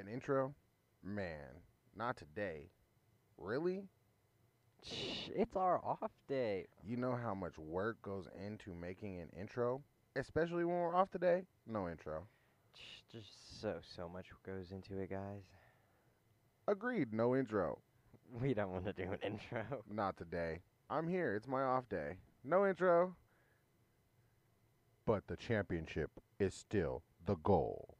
an intro? Man, not today. Really? It's our off day. You know how much work goes into making an intro? Especially when we're off today? No intro. Just so much goes into it, guys. Agreed, no intro. We don't want to do an intro. Not today. I'm here. It's my off day. No intro. But the championship is still the goal.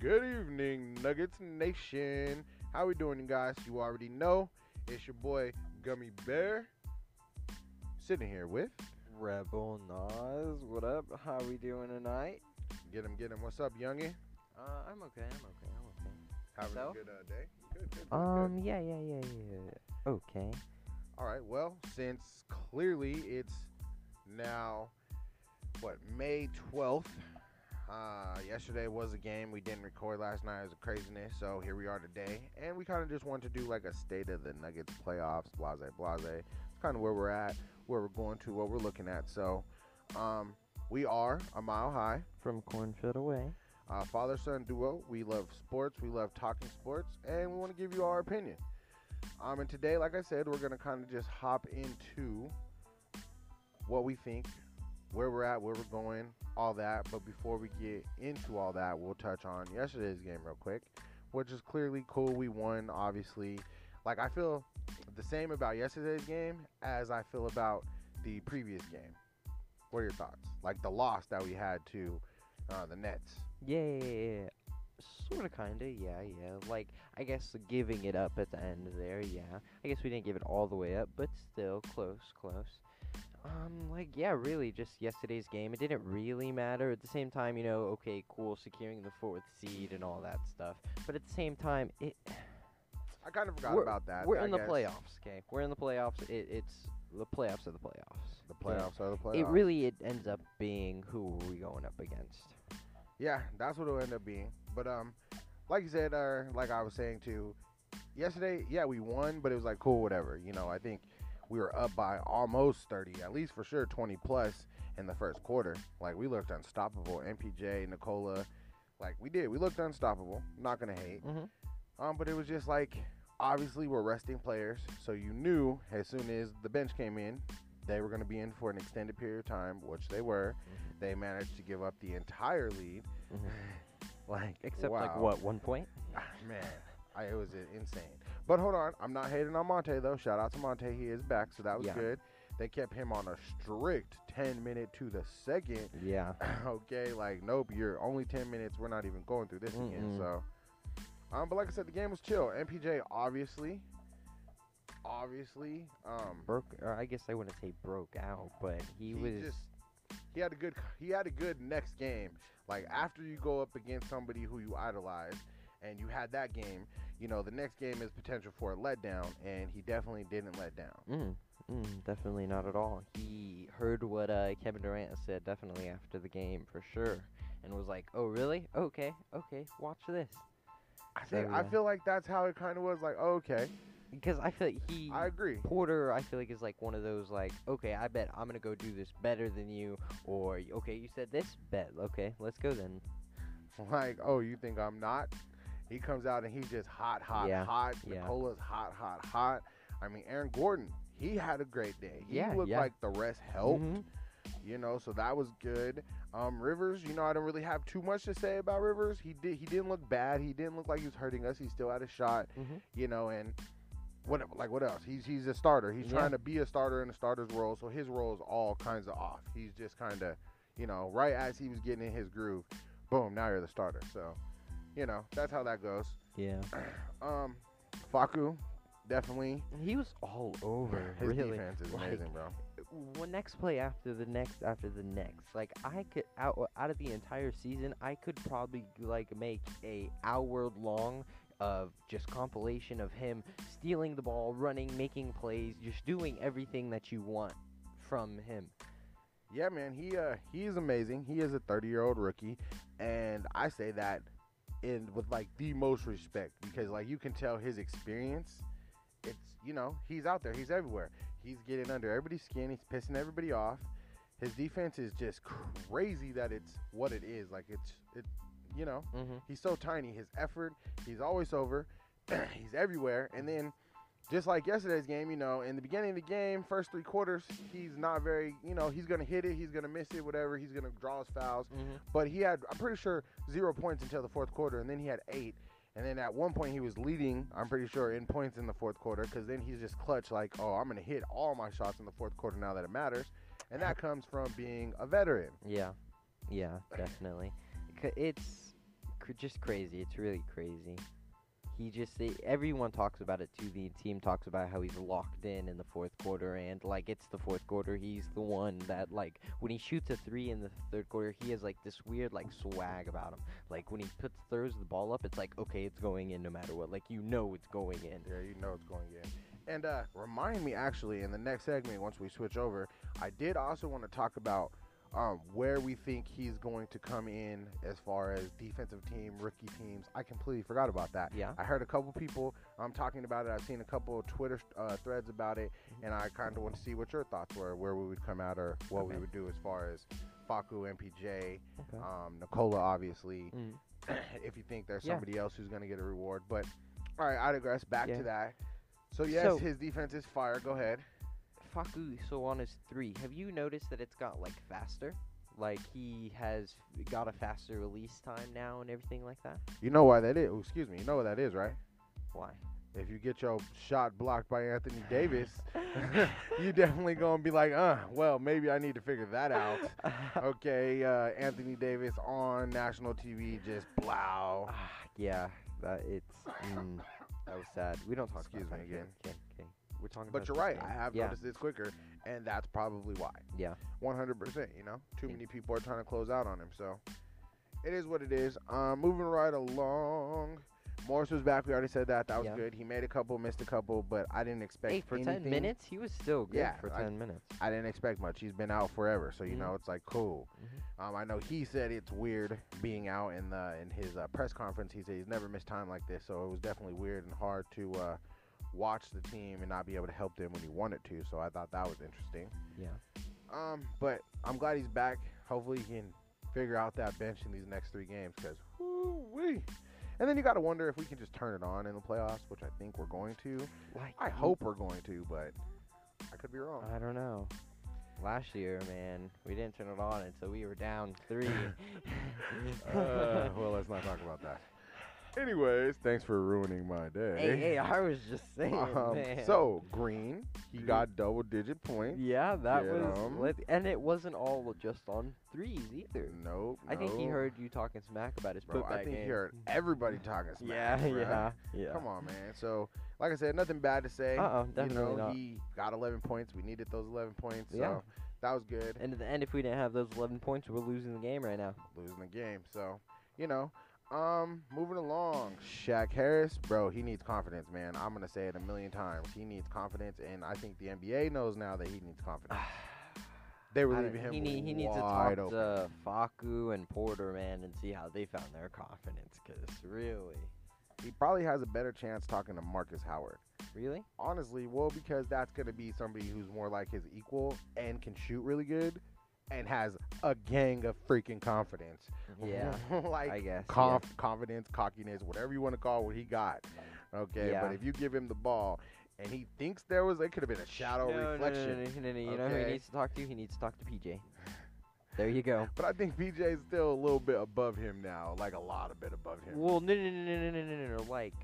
Good evening, Nuggets Nation. How we doing, guys? You already know. It's your boy, Gummy Bear. Sitting here with... Rebel Nas. What up? How we doing tonight? Get him. What's up, youngie? I'm okay. Having a good day? Good. Yeah. Okay. All right, well, since clearly it's now, May 12th. Yesterday was a game we didn't record last night. It was a craziness, so here we are today, and we kind of just wanted to do like a state of the Nuggets playoffs, blase. It's kind of where we're at, where we're going to, what we're looking at. So, we are a mile high from Cornfield Away, father-son duo. We love sports, we love talking sports, and we want to give you our opinion. And today, like I said, we're gonna kind of just hop into what we think, where we're at, where we're going. All that, but before we get into all that, we'll touch on yesterday's game real quick, which is clearly cool. We won, obviously. Like, I feel the same about yesterday's game as I feel about the previous game. What are your thoughts? Like, the loss that we had to the Nets. Yeah. Sort of, kind of, yeah. Like, I guess giving it up at the end there, yeah. I guess we didn't give it all the way up, but still, close. Really, just yesterday's game, it didn't really matter. At the same time, you know, okay, cool, securing the 4th seed and all that stuff. But at the same time, I kind of forgot about that. Playoffs, okay? We're in the playoffs. It's the playoffs are the playoffs. The playoffs are the playoffs. It ends up being who we're going up against. Yeah, that's what it'll end up being. But, like you said, like I was saying too, yesterday, yeah, we won, but it was like, cool, whatever. You know, I think... we were up by almost 30, at least for sure 20-plus in the first quarter. Like, we looked unstoppable. MPJ, Nikola, like, we did. We looked unstoppable. Not going to hate. Mm-hmm. But it was just like, obviously, we're resting players. So you knew as soon as the bench came in, they were going to be in for an extended period of time, which they were. Mm-hmm. They managed to give up the entire lead. Mm-hmm. What, 1 point? Man, it was insane. But hold on, I'm not hating on Monte, though. Shout out to Monte. He is back, so that was good. They kept him on a strict 10-minute to the second. Yeah. Okay, like, nope, you're only 10 minutes. We're not even going through this again. So, but like I said, the game was chill. MPJ, obviously. Broke, or I guess I wouldn't say broke out, but he was... He had a good next game. Like, after you go up against somebody who you idolize, and you had that game... you know, the next game is potential for a letdown, and he definitely didn't let down. Definitely not at all. He heard what Kevin Durant said definitely after the game for sure, and was like, oh, really? Okay, watch this. I feel like that's how it kind of was, like, oh, okay. Because I feel like I agree. Porter, I feel like, is like one of those, like, okay, I bet I'm going to go do this better than you, or, okay, you said this, bet. Okay, let's go then. Like, oh, you think I'm not? He comes out and he's just hot. Yeah. Nicola's hot. I mean, Aaron Gordon, he had a great day. He looked like the rest helped, you know, so that was good. Rivers, you know, I don't really have too much to say about Rivers. He didn't look bad. He didn't look like he was hurting us. He still had a shot, you know, and what else? He's a starter. He's trying to be a starter in a starter's role, so his role is all kinds of off. He's just kind of, you know, right as he was getting in his groove, boom, now you're the starter, so... you know, that's how that goes. Yeah. Facu, definitely. He was all over. His defense is amazing, bro. Next play after the next. Like, I could, out of the entire season, I could probably, like, make a hour-long of just compilation of him stealing the ball, running, making plays, just doing everything that you want from him. Yeah, man, he is amazing. He is a 30-year-old rookie, and I say that with, like, the most respect because, like, you can tell his experience, it's you know, he's out there. He's everywhere. He's getting under everybody's skin. He's pissing everybody off. His defense is just crazy that it's what it is. Like, it's you know, he's so tiny. His effort, he's always over. He's everywhere. And then just like yesterday's game, you know, in the beginning of the game, first three quarters, he's not very, you know, he's going to hit it. He's going to miss it, whatever. He's going to draw his fouls. But he had, I'm pretty sure, 0 points until the fourth quarter, and then he had 8. And then at one point he was leading, I'm pretty sure, in points in the fourth quarter, because then he's just clutch like, oh, I'm going to hit all my shots in the fourth quarter now that it matters. And that comes from being a veteran. Yeah. Yeah, definitely. It's just crazy. It's really crazy. He just, everyone talks about it too. The team talks about how he's locked in the fourth quarter, and like it's the fourth quarter. He's the one that, like, when he shoots a three in the third quarter, he has like this weird like swag about him. Like when he throws the ball up, it's like, okay, it's going in no matter what. Like, you know it's going in. Yeah, you know it's going in. And remind me, actually, in the next segment, once we switch over, I did also want to talk about where we think he's going to come in as far as defensive team, rookie teams. I completely forgot about that. Yeah. I heard a couple people talking about it. I've seen a couple of Twitter threads about it, and I kind of want to see what your thoughts were, where we would come out or what we would do as far as Facu, MPJ, Nikola, obviously, if you think there's somebody else who's going to get a reward. But, all right, I digress. Back to that. So, yes, his defense is fire. Go ahead. Facu, so on his three, have you noticed that it's got, like, faster? Like, he has got a faster release time now and everything like that? You know why that is? Oh, excuse me. You know what that is, right? Why? If you get your shot blocked by Anthony Davis, you definitely going to be like, well, maybe I need to figure that out. Okay, Anthony Davis on national TV, just blow. Yeah, that was sad. We don't talk about that again. Okay. We're talking about, but you're right. Game. I have noticed it's quicker, and that's probably why. Yeah. 100%, you know? Too many people are trying to close out on him, so it is what it is. Moving right along. Morris was back. We already said that. That was good. He made a couple, missed a couple, but I didn't expect anything. For 10 minutes, he was still good for 10 minutes. I didn't expect much. He's been out forever, so, you know, it's like, cool. I know he said it's weird being out in his press conference. He said he's never missed time like this, so it was definitely weird and hard to watch the team and not be able to help them when you wanted to, so I thought that was interesting. Yeah. But I'm glad he's back. Hopefully he can figure out that bench in these next three games, because woo-wee. And then you got to wonder if we can just turn it on in the playoffs, which I think we're going to. Like, I hope we're going to, but I could be wrong. I don't know. Last year, man, we didn't turn it on until we were down 3. Well, let's not talk about that. Anyways, thanks for ruining my day. Hey, I was just saying, man. So, Green, he got double-digit points. Yeah, that was lit. And it wasn't all just on threes either. Nope. I think he heard you talking smack about his putback game. I think he heard everybody talking smack. Yeah. Come on, man. So, like I said, nothing bad to say. Definitely not. He got 11 points. We needed those 11 points. Yeah. So, that was good. And at the end, if we didn't have those 11 points, we're losing the game right now. Losing the game. So, you know. Moving along, Shaq Harris, bro, he needs confidence, man. I'm going to say it a million times. He needs confidence, and I think the NBA knows now that he needs confidence. They were leaving him he needs to talk to Facu and Porter, man, and see how they found their confidence, because really. He probably has a better chance talking to Markus Howard. Really? Honestly, well, because that's going to be somebody who's more like his equal and can shoot really good. And has a gang of freaking confidence. Yeah. Like, I guess. Confidence, cockiness, whatever you want to call what he got. Okay. Yeah. But if you give him the ball and he thinks it could have been a shadow reflection. No. You know who he needs to talk to? He needs to talk to PJ. There you go. But I think PJ's still a little bit above him now. Like, a lot of bit above him. Well, no. Like,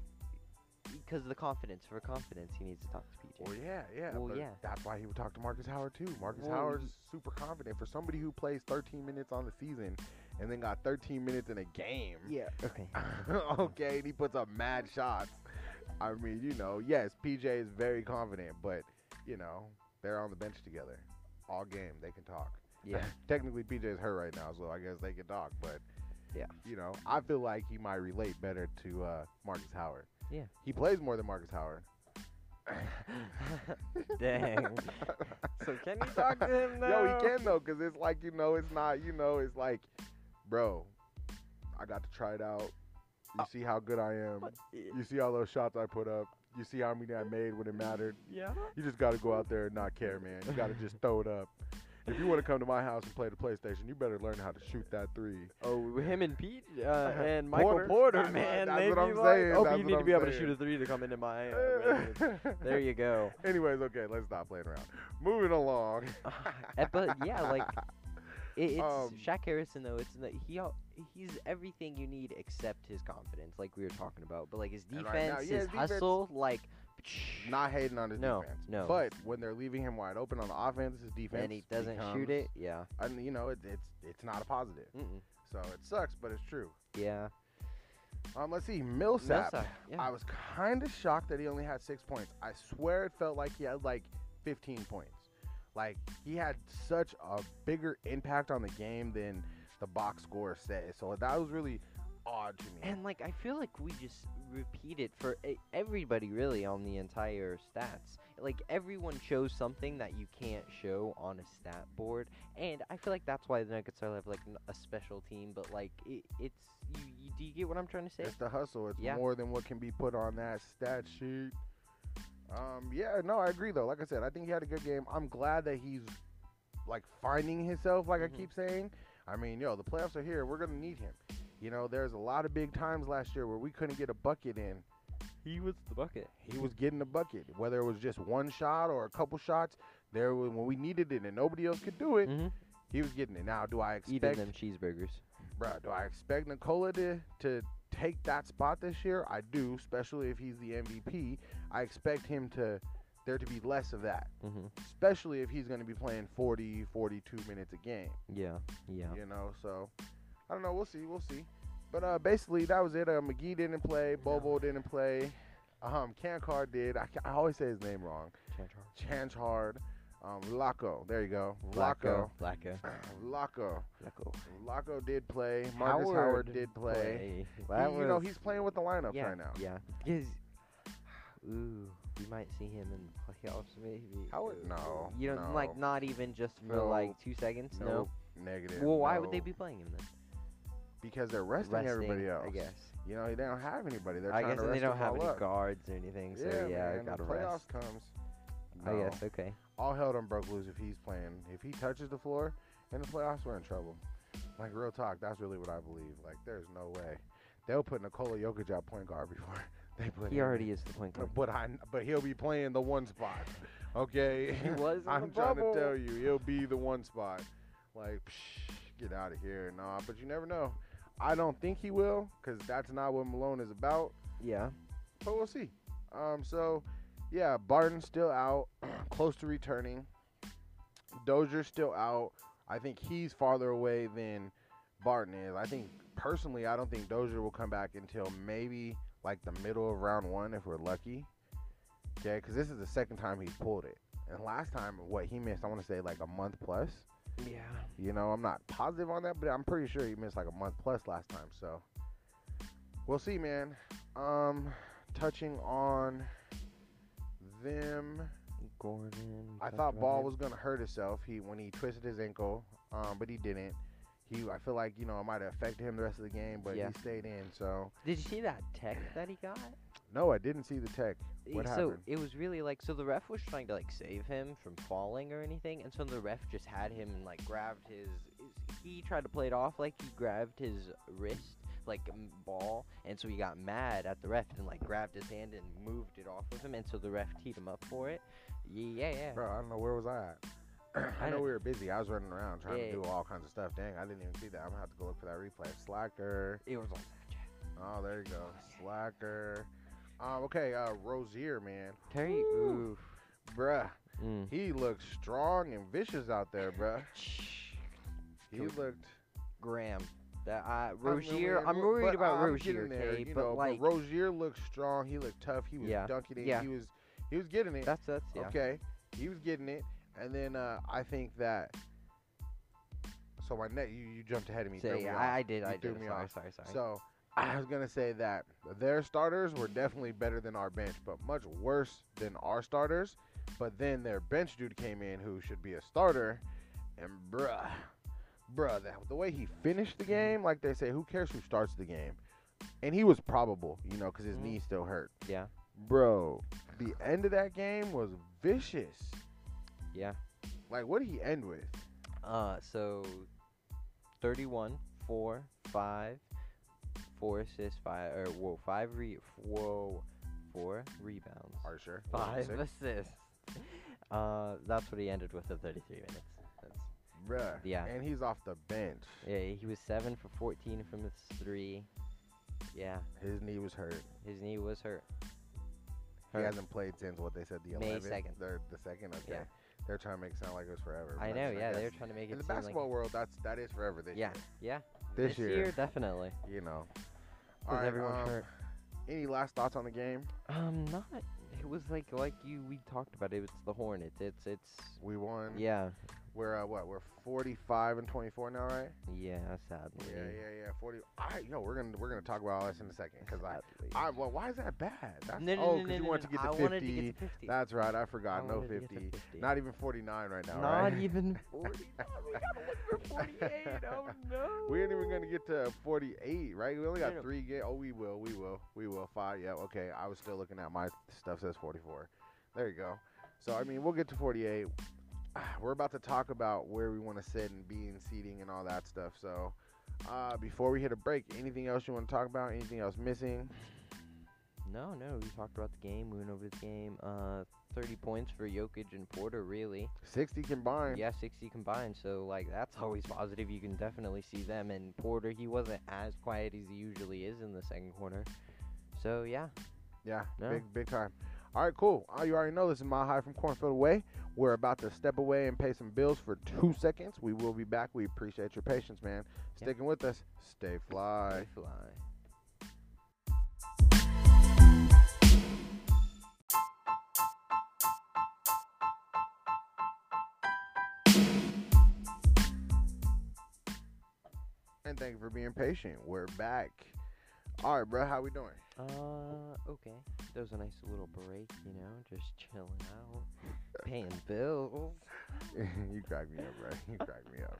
because of the confidence. For confidence, he needs to talk to PJ. Well, yeah. Well, yeah. That's why he would talk to Markus Howard, too. Howard's super confident. For somebody who plays 13 minutes on the season and then got 13 minutes in a game. Yeah. Okay. Okay, and he puts up mad shots. I mean, you know, yes, PJ is very confident, but, you know, they're on the bench together. All game. They can talk. Yeah. Technically, PJ's hurt right now, so I guess they can talk. But, yeah, you know, I feel like he might relate better to Markus Howard. Yeah. He plays more than Markus Howard. Dang. So can you talk to him now? Yo, he can, though, because it's like, you know, it's not, you know, it's like, bro, I got to try it out. You see how good I am. You see all those shots I put up. You see how many I made when it mattered. Yeah. You just got to go out there and not care, man. You got to just throw it up. If you want to come to my house and play the PlayStation, you better learn how to shoot that three. Oh, him and Pete and Michael Porter, man. That's what I'm saying. Oh, you need to be able to shoot a three to come into my there you go. Anyways, okay, let's stop playing around. Moving along. But, yeah, like, it's Shaq Harrison, though. It's He's everything you need except his confidence, like we were talking about. But, like, his defense, right now, his hustle, like – not hating on his defense. No. But when they're leaving him wide open on the offense, his defense and he doesn't shoot it. Yeah. And you know, it's not a positive. Mm-mm. So it sucks, but it's true. Yeah. Let's see, Millsap. Yeah. I was kind of shocked that he only had 6 points. I swear it felt like he had like 15 points. Like he had such a bigger impact on the game than the box score says. So that was really odd to me. And like I feel like we just repeat it for everybody really on the entire stats. Like everyone shows something that you can't show on a stat board, and I feel like that's why the Nuggets are like a special team. But like it's you. Do you get what I'm trying to say? It's the hustle. It's more than what can be put on that stat sheet. Yeah. No, I agree though. Like I said, I think he had a good game. I'm glad that he's like finding himself. Like I keep saying. I mean, yo, the playoffs are here. We're gonna need him. You know, there's a lot of big times last year where we couldn't get a bucket in. He was the bucket. He was getting the bucket. Whether it was just one shot or a couple shots, there was, when we needed it and nobody else could do it, he was getting it. Now, do I expect... eating them cheeseburgers. Bro, do I expect Nikola to take that spot this year? I do, especially if he's the MVP. I expect him to... there to be less of that, especially if he's going to be playing 40, 42 minutes a game. Yeah, yeah. You know, so... I don't know. We'll see. But basically, that was it. McGee didn't play. Bobo didn't play. Cancard did. I always say his name wrong. Chanchard. Laco. There you go. Laco did play. Markus Howard did play. You know, he's playing with the lineup right now. Yeah. Ooh, we might see him in the playoffs maybe. Howard? No. You don't like not even just for like 2 seconds? No. Negative. Well, why would they be playing him then? Because they're resting everybody else. I guess. You know, they don't have anybody. They're trying to rest them all up. I guess they don't have any guards or anything. So yeah, got to rest. Playoffs comes. No. I guess. Okay. All hell done broke loose if he's playing. If he touches the floor in the playoffs, we're in trouble. Like real talk, that's really what I believe. Like there's no way they'll put Nikola Jokic at point guard before they put him. He already is the point guard. But he'll be playing the one spot. Okay. He was. I'm trying to tell you, he'll be the one spot. Like, get out of here. Nah, but you never know. I don't think he will, because that's not what Malone is about. Yeah. But we'll see. So, yeah, Barton's still out, close to returning. Dozier's still out. I think he's farther away than Barton is. I think, personally, I don't think Dozier will come back until maybe, like, the middle of round one, if we're lucky. Okay, because this is the second time he's pulled it. And last time, what, he missed, I want to say, like, a month plus. Yeah. You know, I'm not positive on that, but I'm pretty sure he missed like a month plus last time. So, we'll see, man. Touching on them. Gordon. I thought Ball was going to hurt himself when he twisted his ankle, but he didn't. I feel like, you know, it might have affected him the rest of the game, but he stayed in, so. Did you see that tech that he got? No, I didn't see the tech. What happened? It was really like, so the ref was trying to like save him from falling or anything, and so the ref just had him and like grabbed he tried to play it off like he grabbed his wrist, like Ball, and so he got mad at the ref and like grabbed his hand and moved it off with him, and so the ref teed him up for it. Yeah. Bro, I don't know, where was I at? I know we were busy. I was running around trying to do all kinds of stuff. Dang, I didn't even see that. I'm going to have to go look for that replay. Slacker. It was on Snapchat. Oh, there you go. Slacker. Okay, Rozier, man. Terry. Ooh. Bruh. He looked strong and vicious out there, bruh. He looked. Graham. Rozier. I'm worried about Rozier, okay? But Rozier looked strong. He looked tough. He was dunking it. Yeah. He was getting it. That's yeah. Okay. He was getting it. And then I think that. So my net, you jumped ahead of me. I did. Sorry. So I was gonna say that their starters were definitely better than our bench, but much worse than our starters. But then their bench dude came in who should be a starter, and bruh, the way he finished the game, like they say, who cares who starts the game? And he was probable, you know, because his knee still hurt. Yeah. Bro, the end of that game was vicious. Yeah. Like, what did he end with? So 31, 4, 5, 4 assists, 5, or, whoa, 5 re- whoa, 4 rebounds. Are you sure? 5 assists. That's what he ended with in 33 minutes. That's, bruh. Yeah. And he's off the bench. Yeah, he was 7 for 14 from the 3. Yeah. His knee was hurt. He hasn't played since, what they said, the 11th? May 2nd. The 2nd, okay. Yeah. They're trying to make it sound like it was forever. I know, yeah. They're trying to make it seem like... In the basketball world, that is forever this year. Yeah, yeah. This year, definitely. You know. All right, everyone's hurt. Any last thoughts on the game? Not... It was like we talked about it. It's the Hornets. It's... We won. Yeah. We're, what? We're 45-24 now, right? Yeah, sadly. Yeah. 40... We're gonna talk about all this in a second. Because well, why is that bad? That's, you wanted to get to 50. That's right. I forgot. No 50. Not even 49 right now, right? Not even 49. We gotta look for 48. Oh, no. We ain't even gonna get to 48, right? We only got 3 games. Oh, we will. 5. Yeah, okay. I was still looking at my stuff. Says 44. There you go. So, I mean, we'll get to 48. We're about to talk about where we want to sit and be in seating and all that stuff. So, before we hit a break, anything else you want to talk about? Anything else missing? No. We talked about the game. We went over the game. 30 points for Jokic and Porter, really. 60 combined. Yeah, 60 combined. So, like, that's always positive. You can definitely see them. And Porter, he wasn't as quiet as he usually is in the second quarter. So, yeah. Yeah, no. Big time. All right, cool. You already know this is Mile High from Cornfield Away. We're about to step away and pay some bills for 2 seconds. We will be back. We appreciate your patience, man. Sticking with us. Stay fly. Stay fly. And thank you for being patient. We're back. All right, bro. How we doing? Okay. That was a nice little break, you know, just chilling out, paying bills. You crack me up, bro. You crack me up.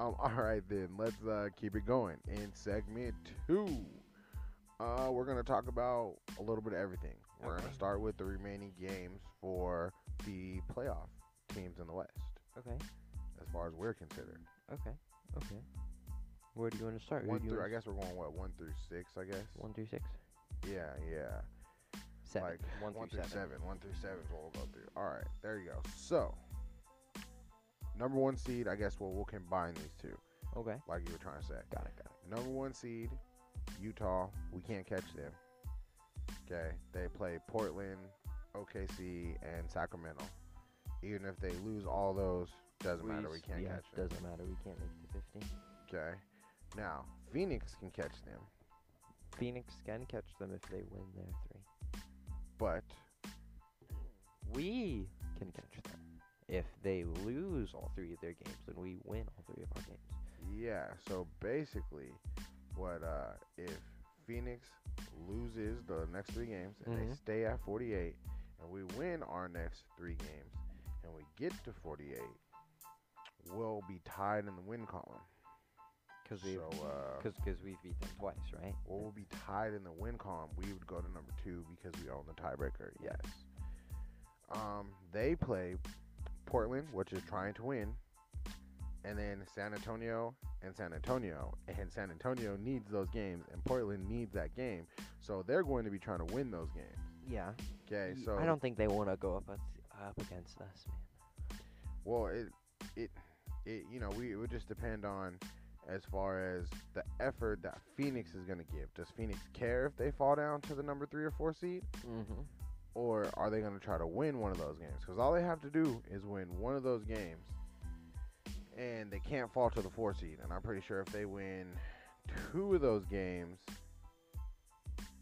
All right, then. Let's keep it going. In segment 2, we're going to talk about a little bit of everything. We're going to start with the remaining games for the playoff teams in the West. Okay. As far as we're considered. Okay. Where do you want to start? I guess we're going, 1-6, I guess? 1-6? Yeah. 7. Like 1-7. 1-7 is what we'll go through. All right, there you go. So, number 1 seed, I guess we'll combine these two. Okay. Like you were trying to say. Got it. Number 1 seed, Utah. We can't catch them. Okay. They play Portland, OKC, and Sacramento. Even if they lose all those, doesn't matter. We can't catch them. Doesn't matter. We can't make it to 50. Okay. Now, Phoenix can catch them. Phoenix can catch them if they win their 3. But we can catch them if they lose all 3 of their games and we win all 3 of our games. Yeah, so basically, if Phoenix loses the next 3 games and they stay at 48 and we win our next 3 games and we get to 48, we'll be tied in the win column. Because we've beat them twice, right? Well, we'll be tied in the win column. We would go to number 2 because we own the tiebreaker. Yes. They play Portland, which is trying to win, and then San Antonio. And San Antonio needs those games, and Portland needs that game. So they're going to be trying to win those games. Yeah. Okay, so... I don't think they want to go up against us, man. Well, it would just depend on... As far as the effort that Phoenix is going to give. Does Phoenix care if they fall down to the number 3 or 4 seed? Mm-hmm. Or are they going to try to win one of those games? Because all they have to do is win one of those games. And they can't fall to the 4 seed. And I'm pretty sure if they win 2 of those games...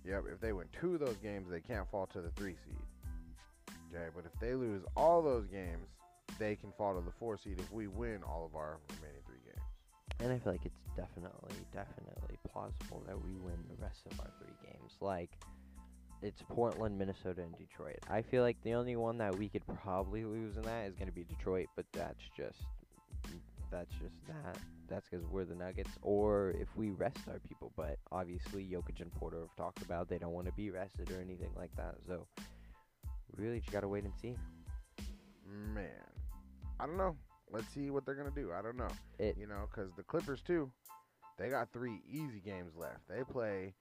Yep, if they win 2 of those games, they can't fall to the 3 seed. Okay, but if they lose all those games, they can fall to the 4 seed if we win all of our remaining 3 games. And I feel like it's definitely plausible that we win the rest of our 3 games. Like, it's Portland, Minnesota, and Detroit. I feel like the only one that we could probably lose in that is going to be Detroit, but that's just that's just that. That's because we're the Nuggets, or if we rest our people. But obviously, Jokic and Porter have talked about they don't want to be rested or anything like that. So, really, just got to wait and see. Man, I don't know. Let's see what they're going to do. I don't know. Because the Clippers, too, they got 3 easy games left. They play,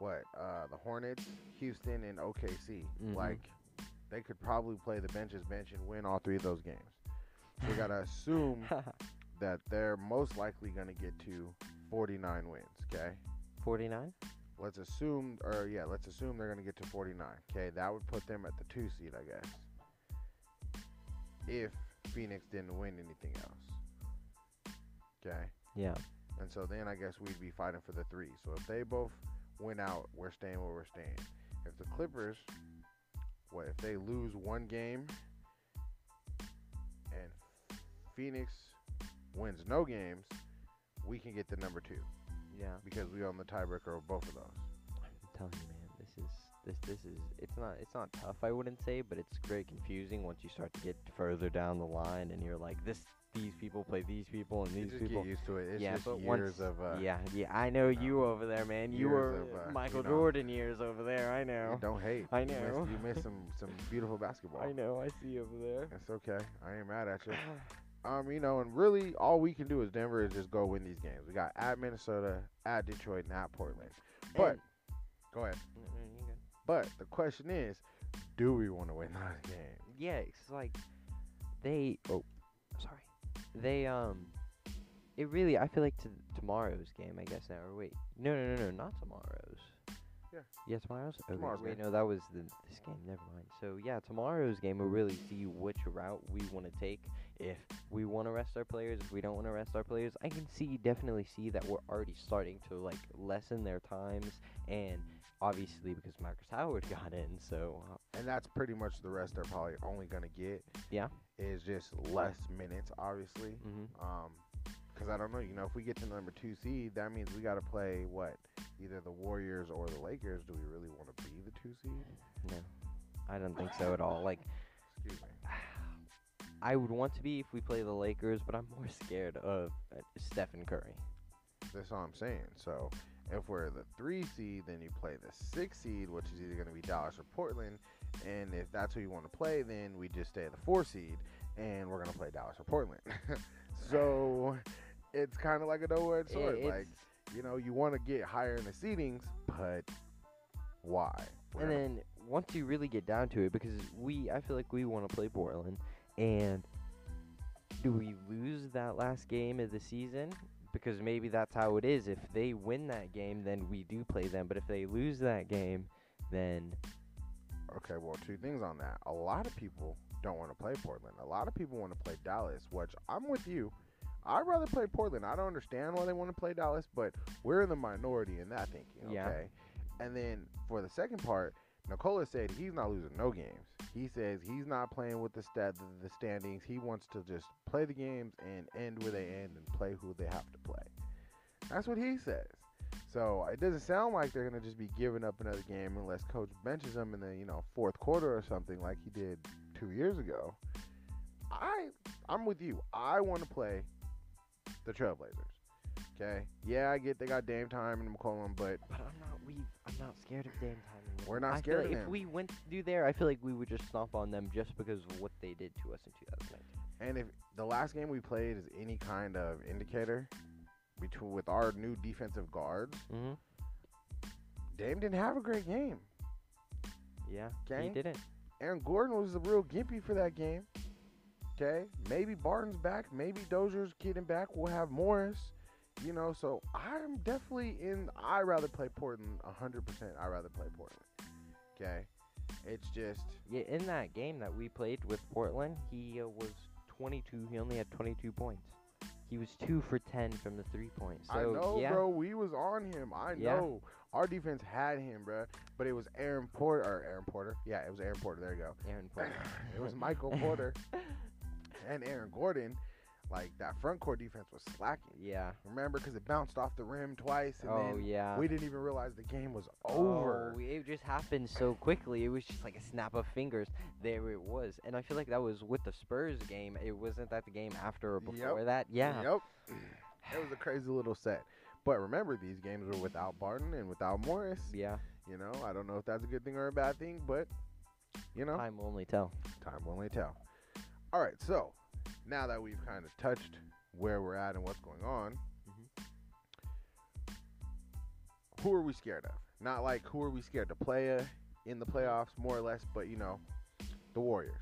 the Hornets, Houston, and OKC. Mm-hmm. They could probably play the bench's bench and win all 3 of those games. So we got to assume that they're most likely going to get to 49 wins, okay? 49? Let's assume they're going to get to 49, okay? That would put them at the 2 seed, I guess, if Phoenix didn't win anything else, okay? Yeah. And so then I guess we'd be fighting for the 3. So if they both win out, we're staying where we're staying. If the Clippers... if they lose 1 game and Phoenix wins no games, we can get the number 2. Yeah. Because we own the tiebreaker of both of those. I'm telling you, man, this is it's not tough, I wouldn't say, but it's very confusing once you start to get further down the line and you're like, these people play these people and these people. You just get used to it. It's just years of... I know you over there, man. You were Michael Jordan years over there. I know. Don't hate. I know. You missed some beautiful basketball. I know. I see you over there. It's okay. I ain't mad at you. And really all we can do as Denver is just go win these games. We got at Minnesota, at Detroit, and at Portland. But, go ahead. Mm-hmm, but the question is, do we want to win those games? Yeah, it's like they... Oh, sorry. They, it really, I feel like tomorrow's game, I guess, now, or wait, no, not tomorrow's. Yeah, tomorrow's? Okay. Tomorrow's wait, game. No, that was this game, never mind. So, yeah, tomorrow's game, we'll really see which route we want to take, if we want to rest our players, if we don't want to rest our players. I can definitely see that we're already starting to, lessen their times, and obviously because Markus Howard got in, so. And that's pretty much the rest they're probably only going to get. Yeah. Is just less minutes, obviously. Mm-hmm. Because I don't know, if we get to the number 2 seed, that means we got to play, either the Warriors or the Lakers. Do we really want to be the 2 seed? No, I don't think so at all. Excuse me. I would want to be if we play the Lakers, but I'm more scared of Steph Curry. That's all I'm saying. So, if we're the 3 seed, then you play the 6 seed, which is either going to be Dallas or Portland. And if that's who you want to play, then we just stay at the 4 seed, and we're going to play Dallas or Portland. So, it's kind of like a double-edged sword. You want to get higher in the seedings, but why? And then, once you really get down to it, because I feel like we want to play Portland, and do we lose that last game of the season? Because maybe that's how it is. If they win that game, then we do play them. But if they lose that game, then... Okay, well, 2 things on that. A lot of people don't want to play Portland. A lot of people want to play Dallas, which I'm with you. I'd rather play Portland. I don't understand why they want to play Dallas, but we're in the minority in that thinking, okay? Yeah. And then for the second part, Nikola said he's not losing no games. He says he's not playing with the standings. He wants to just play the games and end where they end and play who they have to play. That's what he says. So it doesn't sound like they're going to just be giving up another game unless coach benches them in the, fourth quarter or something like he did 2 years ago. I'm with you. I want to play the Trailblazers. Okay? Yeah, I get they got Dame time and McCollum, but I'm not scared of Dame time anymore. We're not scared of them. If we went through there, I feel like we would just stomp on them just because of what they did to us in 2019. And if the last game we played is any kind of indicator... with our new defensive guards, mm-hmm. Dame didn't have a great game. Yeah, okay? He didn't. Aaron Gordon was the real gimpy for that game. Okay, maybe Barton's back, maybe Dozier's getting back. We'll have Morris, So I'm definitely in. I rather play Portland 100%. I rather play Portland. Okay, it's just in that game that we played with Portland, he was 22. He only had 22 points. He was 2 for 10 from the 3-point. So, I know, bro. We was on him. I know. Our defense had him, bro. But it was Aaron Porter. Yeah, it was Aaron Porter. There you go. Aaron Porter. It was Michael Porter and Aaron Gordon. like that front court defense was slacking. Yeah. Remember, because it bounced off the rim twice, and we didn't even realize the game was over. It just happened so quickly. It was just like a snap of fingers. There it was. And I feel like that was with the Spurs game. It wasn't that the game after or before that. Yeah. Yep. It was a crazy little set. But remember, these games were without Barton and without Morris. Yeah. You know, I don't know if that's a good thing or a bad thing, but, you know. Time will only tell. Time will only tell. All right, so now that we've kind of touched where we're at and what's going on, who are we scared of? Not like who are we scared to play in the playoffs, more or less, but, you know, the Warriors.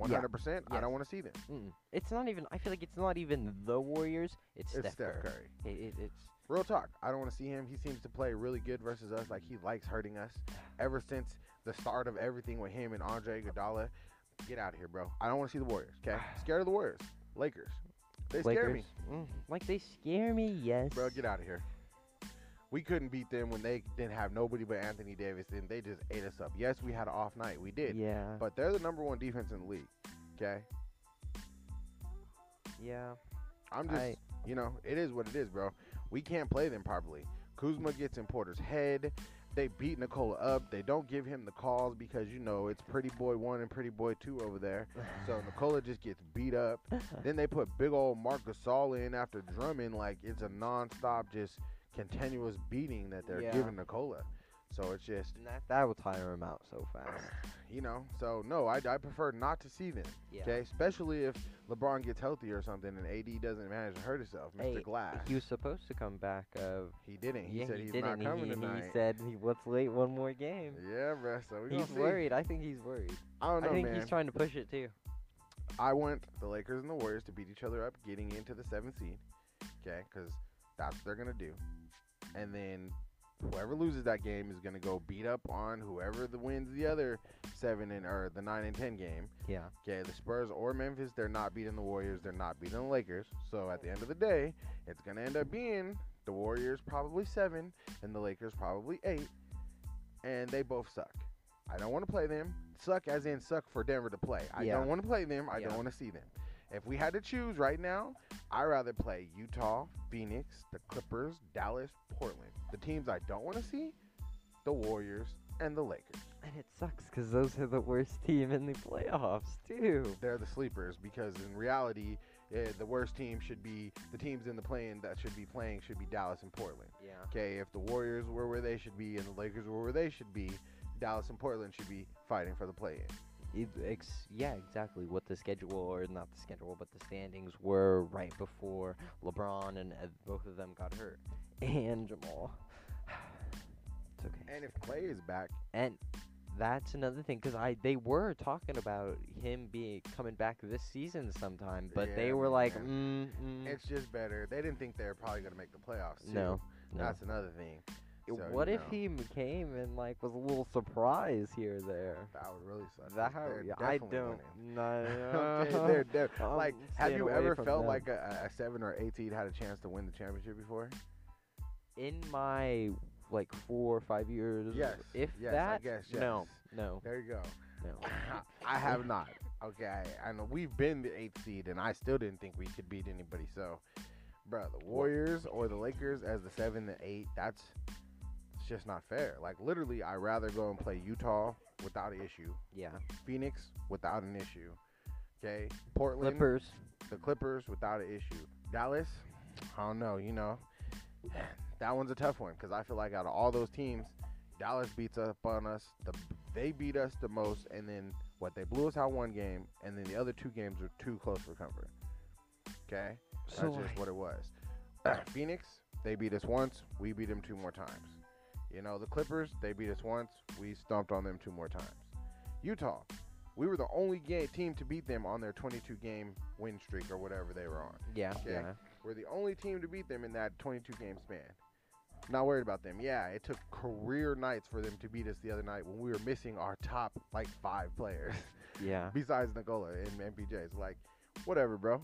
100%, yes. I don't want to see them. Mm-mm. It's not even, I feel like it's not even the Warriors, it's Steph Curry. It's real talk. I don't want to see him. He seems to play really good versus us. Like, he likes hurting us. Ever since the start of everything with him and Andre Iguodala, get out of here, bro. I don't want to see the Warriors, okay? Scared of the Warriors. Lakers. They scare me. Like, they scare me, yes. Bro, get out of here. We couldn't beat them when they didn't have nobody but Anthony Davis, and they just ate us up. Yes, we had an off night. We did. Yeah. But they're the number one defense in the league, okay? Yeah. I'm just, you know, it is what it is, bro. We can't play them properly. Kuzma gets in Porter's head. They beat Nikola up. They don't give him the calls because, you know, it's Pretty Boy 1 and Pretty Boy 2 over there. So Nikola just gets beat up. Then they put big old Markus Howard in after Drummond. Like, it's a nonstop just continuous beating that they're giving Nikola. So it's just... That will tire him out so fast. You know, so no, I prefer not to see them. Yeah. Okay, especially if LeBron gets healthy or something and AD doesn't manage to hurt himself. Mr. Glass. He was supposed to come back. He didn't. He said he's not coming tonight. He said he was late one more game. Yeah, bro. So we he's worried. I think he's worried. I don't know, man. I think he's trying to push it, too. I want the Lakers and the Warriors to beat each other up getting into the 7th seed. Okay, because that's what they're going to do. And then... whoever loses that game is going to go beat up on whoever wins the other 9 and 10 game. Yeah. Okay, the Spurs or Memphis, they're not beating the Warriors. They're not beating the Lakers. So at the end of the day, it's going to end up being the Warriors probably 7 and the Lakers probably 8. And they both suck. I don't want to play them. Suck as in suck for Denver to play. I don't want to play them. I don't want to see them. If we had to choose right now, I'd rather play Utah, Phoenix, the Clippers, Dallas, Portland. The teams I don't want to see, the Warriors and the Lakers. And it sucks because those are the worst team in the playoffs, too. They're the sleepers because in reality, the worst team should be, the teams in the play-in that should be playing should be Dallas and Portland. Yeah. Okay, if the Warriors were where they should be and the Lakers were where they should be, Dallas and Portland should be fighting for the play-in. Yeah, exactly what the schedule, or not the schedule, but the standings were right before LeBron and both of them got hurt. And Jamal. It's okay. And if Clay is back. And that's another thing, because they were talking about him coming back this season sometime, but they were like, it's just better. They didn't think they were probably going to make the playoffs, too. No. That's another thing. So, what if he came and like was a little surprise here or there? That would really suck. I don't know. Okay, like, have you ever felt like a 7 or 8 seed had a chance to win the championship before? In my like 4 or 5 years, yes. No. There you go. No, I have not. Okay, I know we've been the 8th seed, and I still didn't think we could beat anybody. So, bro, the Warriors or the Lakers as the 7 and 8, that's just not fair. Like, literally, I'd rather go and play Utah without an issue. Yeah. Phoenix without an issue. Okay. Portland. The Clippers without an issue. Dallas, I don't know, you know. That one's a tough one because I feel like out of all those teams, Dallas beats up on us. They beat us the most, and then they blew us out one game, and then the other 2 games were too close for comfort. Okay? So that's just what it was. Phoenix, they beat us once. We beat them 2 more times. You know, the Clippers, they beat us once. We stomped on them 2 more times. Utah, we were the only team to beat them on their 22-game win streak or whatever they were on. Yeah. Okay? Yeah. We're the only team to beat them in that 22-game span. Not worried about them. Yeah, it took career nights for them to beat us the other night when we were missing our top, like, 5 players. Yeah. Besides Nikola and MPJ. So, like, whatever, bro.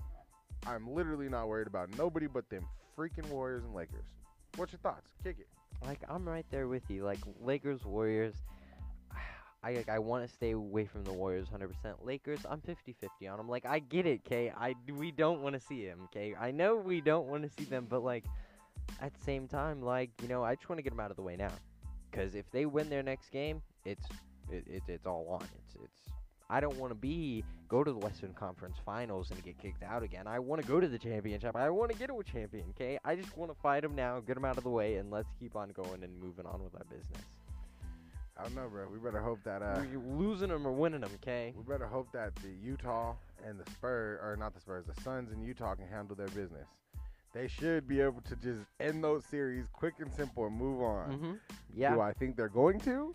I'm literally not worried about nobody but them freaking Warriors and Lakers. What's your thoughts? Kick it. Like, I'm right there with you. Like, Lakers, Warriors, I want to stay away from the Warriors 100%. Lakers, I'm 50-50 on them. Like, I get it, K. We don't want to see them, K. I know we don't want to see them, but, like, at the same time, like, you know, I just want to get them out of the way now. Because if they win their next game, it's all on. I don't want to go to the Western Conference Finals and get kicked out again. I want to go to the championship. I want to get to a champion, okay? I just want to fight them now, get them out of the way, and let's keep on going and moving on with our business. I don't know, bro. We better hope that... You're losing them or winning them, okay? We better hope that the Utah and the Spurs... Or not the Spurs. The Suns and Utah can handle their business. They should be able to just end those series quick and simple and move on. Mm-hmm. Yeah. Do I think they're going to?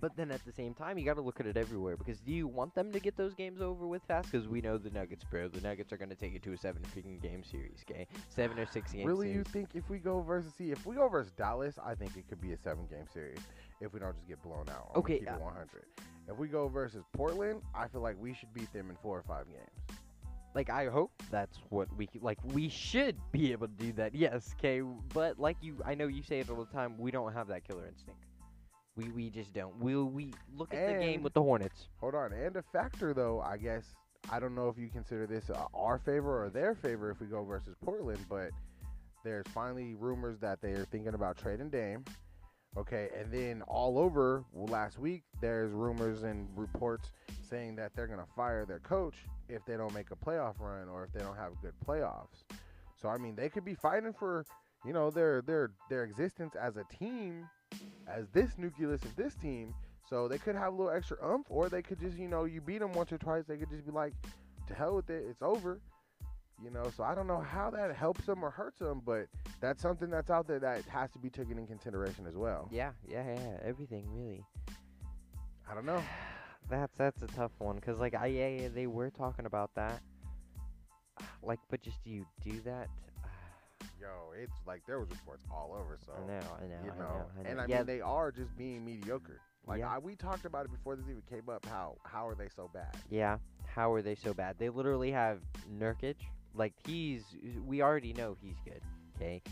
But then at the same time, you got to look at it everywhere, because do you want them to get those games over with fast? Because we know the Nuggets, bro. The Nuggets are going to take it to a 7-freaking-game series, okay? 7 or 6 game really, series. You think if we go versus Dallas, I think it could be a 7-game series if we don't just get blown out. I'm okay. Keep it 100. If we go versus Portland, I feel like we should beat them in 4 or 5 games. Like, I hope that's what we should be able to do that, yes, okay? But I know you say it all the time, we don't have that killer instinct. We just don't. We look at the game with the Hornets. Hold on. And a factor, though, I guess, I don't know if you consider this our favor or their favor if we go versus Portland, but there's finally rumors that they are thinking about trading Dame. Okay, and then all over last week, there's rumors and reports saying that they're going to fire their coach if they don't make a playoff run or if they don't have good playoffs. So, I mean, they could be fighting for, you know, their existence as a team, as this nucleus of this team, so they could have a little extra oomph, or they could just, you know, you beat them once or twice, they could just be like, to hell with it, it's over, you know. So I don't know how that helps them or hurts them, but that's something that's out there that has to be taken in consideration as well. Yeah, everything, really. I don't know. That's a tough one, because, like, they were talking about that, like, but just do you do that? Yo, it's like there was reports all over, so. I know. You know? I know. And, I mean, they are just being mediocre. Like, yeah. We talked about it before this even came up, how are they so bad? Yeah, how are they so bad? They literally have Nurkic. Like, we already know he's good, okay?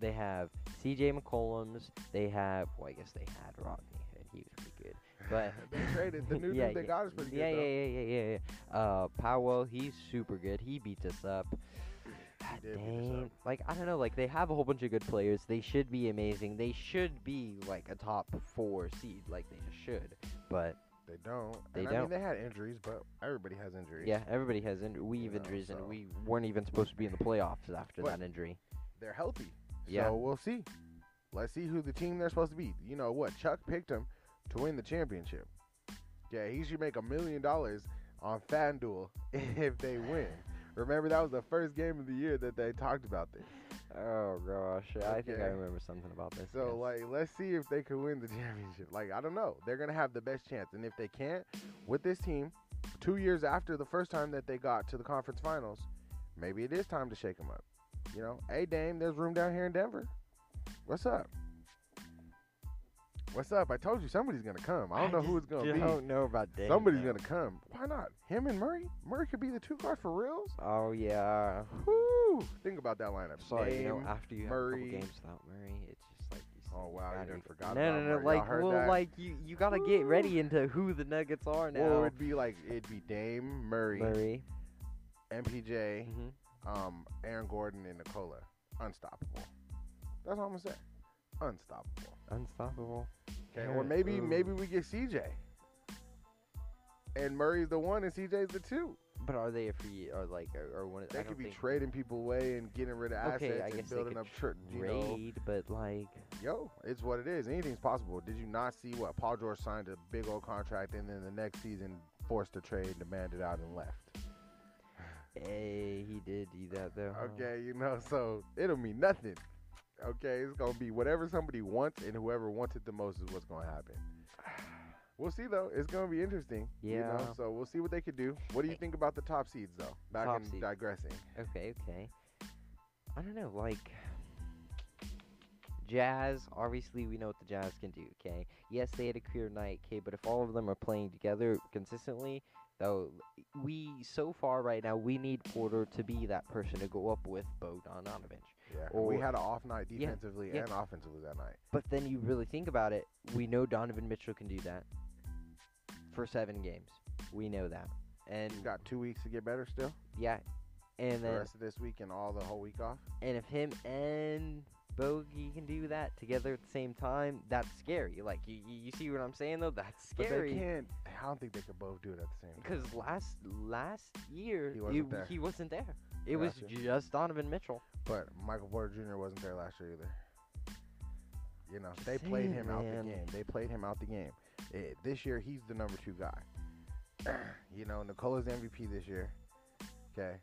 They have C.J. McCollum's. They have, well, I guess they had Rodney, and he was pretty good. But they traded the new dude they got is pretty good, though. Powell, he's super good. He beats us up. Dang. Like, I don't know, like, they have a whole bunch of good players. They should be amazing. They should be, like, a top 4 seed. Like, they just should. But they don't. I mean, they had injuries, but everybody has injuries. Yeah, everybody has injuries. We have injuries, and we weren't even supposed to be in the playoffs after that injury. They're healthy. Yeah. So, we'll see. Let's see who the team they're supposed to be. You know what? Chuck picked him to win the championship. Yeah, he should make $1 million on FanDuel if they win. Remember, that was the first game of the year that they talked about this. Oh, gosh. Okay. I think I remember something about this. So, like, let's see if they can win the championship. Like, I don't know. They're going to have the best chance. And if they can't, with this team, 2 years after the first time that they got to the conference finals, maybe it is time to shake them up. You know, hey, Dame, there's room down here in Denver. What's up? What's up? I told you somebody's going to come. I don't know who it's going to be. I don't know about Dame. Somebody's going to come. Why not? Him and Murray? Murray could be the 2 guard for reals? Oh, yeah. Woo! Think about that lineup. Sorry, Dame, you know, after you have a couple games without Murray, it's just like... Oh, wow, you done forgot about Murray. No, like, well, that? Like, you got to get ready into who the Nuggets are now. Well, it'd be Dame, Murray. MPJ, mm-hmm. Aaron Gordon, and Nikola. Unstoppable. That's all I'm going to say. Unstoppable. Okay, or maybe we get CJ. And Murray's the 1 and CJ's the 2. But are they a free or like or one? They could be trading people away and getting rid of assets and building up trade. But like, yo, it's what it is. Anything's possible. Did you not see what Paul George signed a big old contract and then the next season forced a trade, demanded out, and left? Hey, he did do that though. Okay, you know, so it'll mean nothing. Okay, it's going to be whatever somebody wants, and whoever wants it the most is what's going to happen. We'll see, though. It's going to be interesting. Yeah. You know? So we'll see what they could do. What do you think about the top seeds, though? Digressing. Okay. I don't know, like... Jazz, obviously we know what the Jazz can do, okay? Yes, they had a career night, okay, but if all of them are playing together consistently... Though we so far right now we need Porter to be that person to go up with Bogdanović. Yeah, or, we had an off night defensively and offensively that night. But then you really think about it, we know Donovan Mitchell can do that. for 7 games. We know that. And you got 2 weeks to get better still? Yeah. And then the rest of this week and all the whole week off? And if him and Bogey can do that together at the same time, that's scary. Like, you see what I'm saying, though? That's scary. But they can't. I don't think they could both do it at the same time. Because last year, he wasn't there. It was just Donovan Mitchell. But Michael Porter Jr. wasn't there last year either. You know, they played him out the game. They played him out the game. This year, he's the number 2 guy. You know, Nikola's MVP this year. Okay.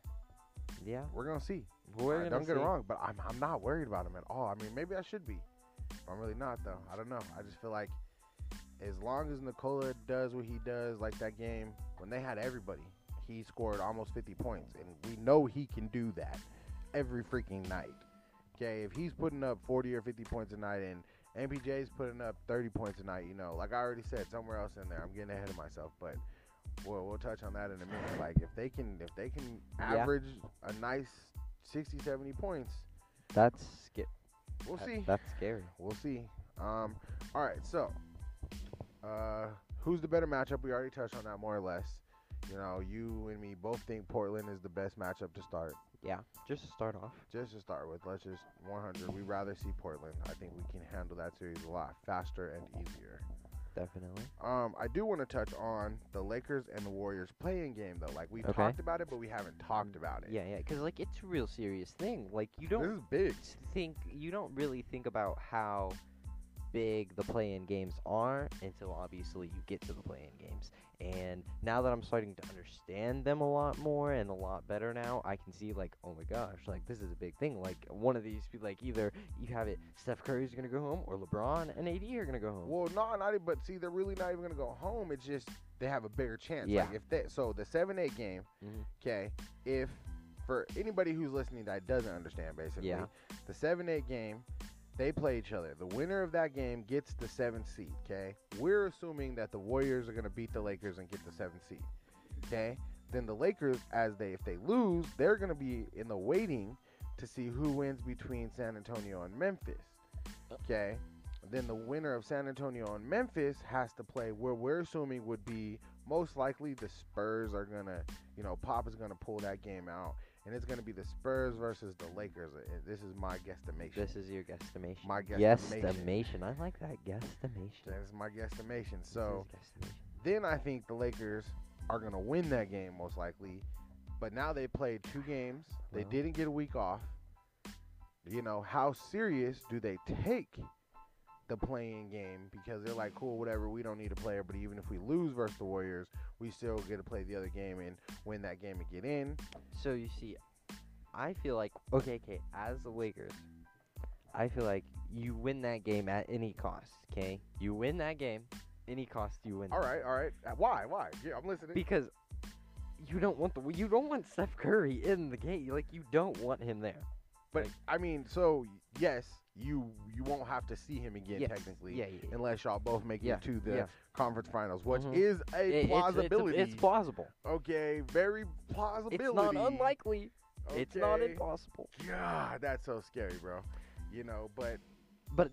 Yeah. We're going to see. Don't get it wrong, but I'm not worried about him at all. I mean, maybe I should be. I'm really not, though. I don't know. I just feel like as long as Nikola does what he does, like that game, when they had everybody, he scored almost 50 points. And we know he can do that every freaking night. Okay, if he's putting up 40 or 50 points a night and MPJ's putting up 30 points a night, you know, like I already said, somewhere else in there, I'm getting ahead of myself, but we'll touch on that in a minute. Like, if they can average a nice 60, 70 points. That's scary. We'll see. That's scary. We'll see. All right, so who's the better matchup? We already touched on that more or less. You know, you and me both think Portland is the best matchup to start. Yeah, just to start off. Just to start with, let's just 100. We'd rather see Portland. I think we can handle that series a lot faster and easier. Definitely. I do want to touch on the Lakers and the Warriors play-in game, though. Like, we've talked about it, but we haven't talked about it. Yeah, because, like, it's a real serious thing. Like, you don't really think about how big the play-in games are until, obviously, you get to the play-in games. And now that I'm starting to understand them a lot more and a lot better now, I can see, like, oh, my gosh, like, this is a big thing. Like, one of these, like, either you have it, Steph Curry's going to go home, or LeBron and AD are going to go home. Well, but they're really not even going to go home. It's just they have a bigger chance. Yeah. Like, the 7-8 game, okay, if, for anybody who's listening that doesn't understand, basically, the 7-8 game, they play each other. The winner of that game gets the 7th seed, okay? We're assuming that the Warriors are going to beat the Lakers and get the 7th seed, okay? Then the Lakers, if they lose, they're going to be in the waiting to see who wins between San Antonio and Memphis, okay? Then the winner of San Antonio and Memphis has to play where we're assuming would be most likely the Spurs are going to, you know, Pop is going to pull that game out. And it's going to be the Spurs versus the Lakers. This is my guesstimation. This is your guesstimation. My guesstimation. Guesstimation. I like that guesstimation. That is my guesstimation. So then I think the Lakers are going to win that game most likely. But now they played 2 games. They didn't get a week off. You know, how serious do they take the play-in game? Because they're like, cool, whatever, we don't need a player. But even if we lose versus the Warriors, we still get to play the other game and win that game and get in. So, you see, I feel like, okay, as the Lakers, I feel like you win that game at any cost, okay? You win that game, any cost you win. All right. Why? Yeah, I'm listening. Because you don't want Steph Curry in the game. Like, you don't want him there. But, I mean, so, yes, you won't have to see him again, technically, unless y'all both make it to the conference finals, which is a plausibility. It's plausible. Okay, very plausibility. It's not unlikely. Okay. It's not impossible. God, that's so scary, bro. You know, But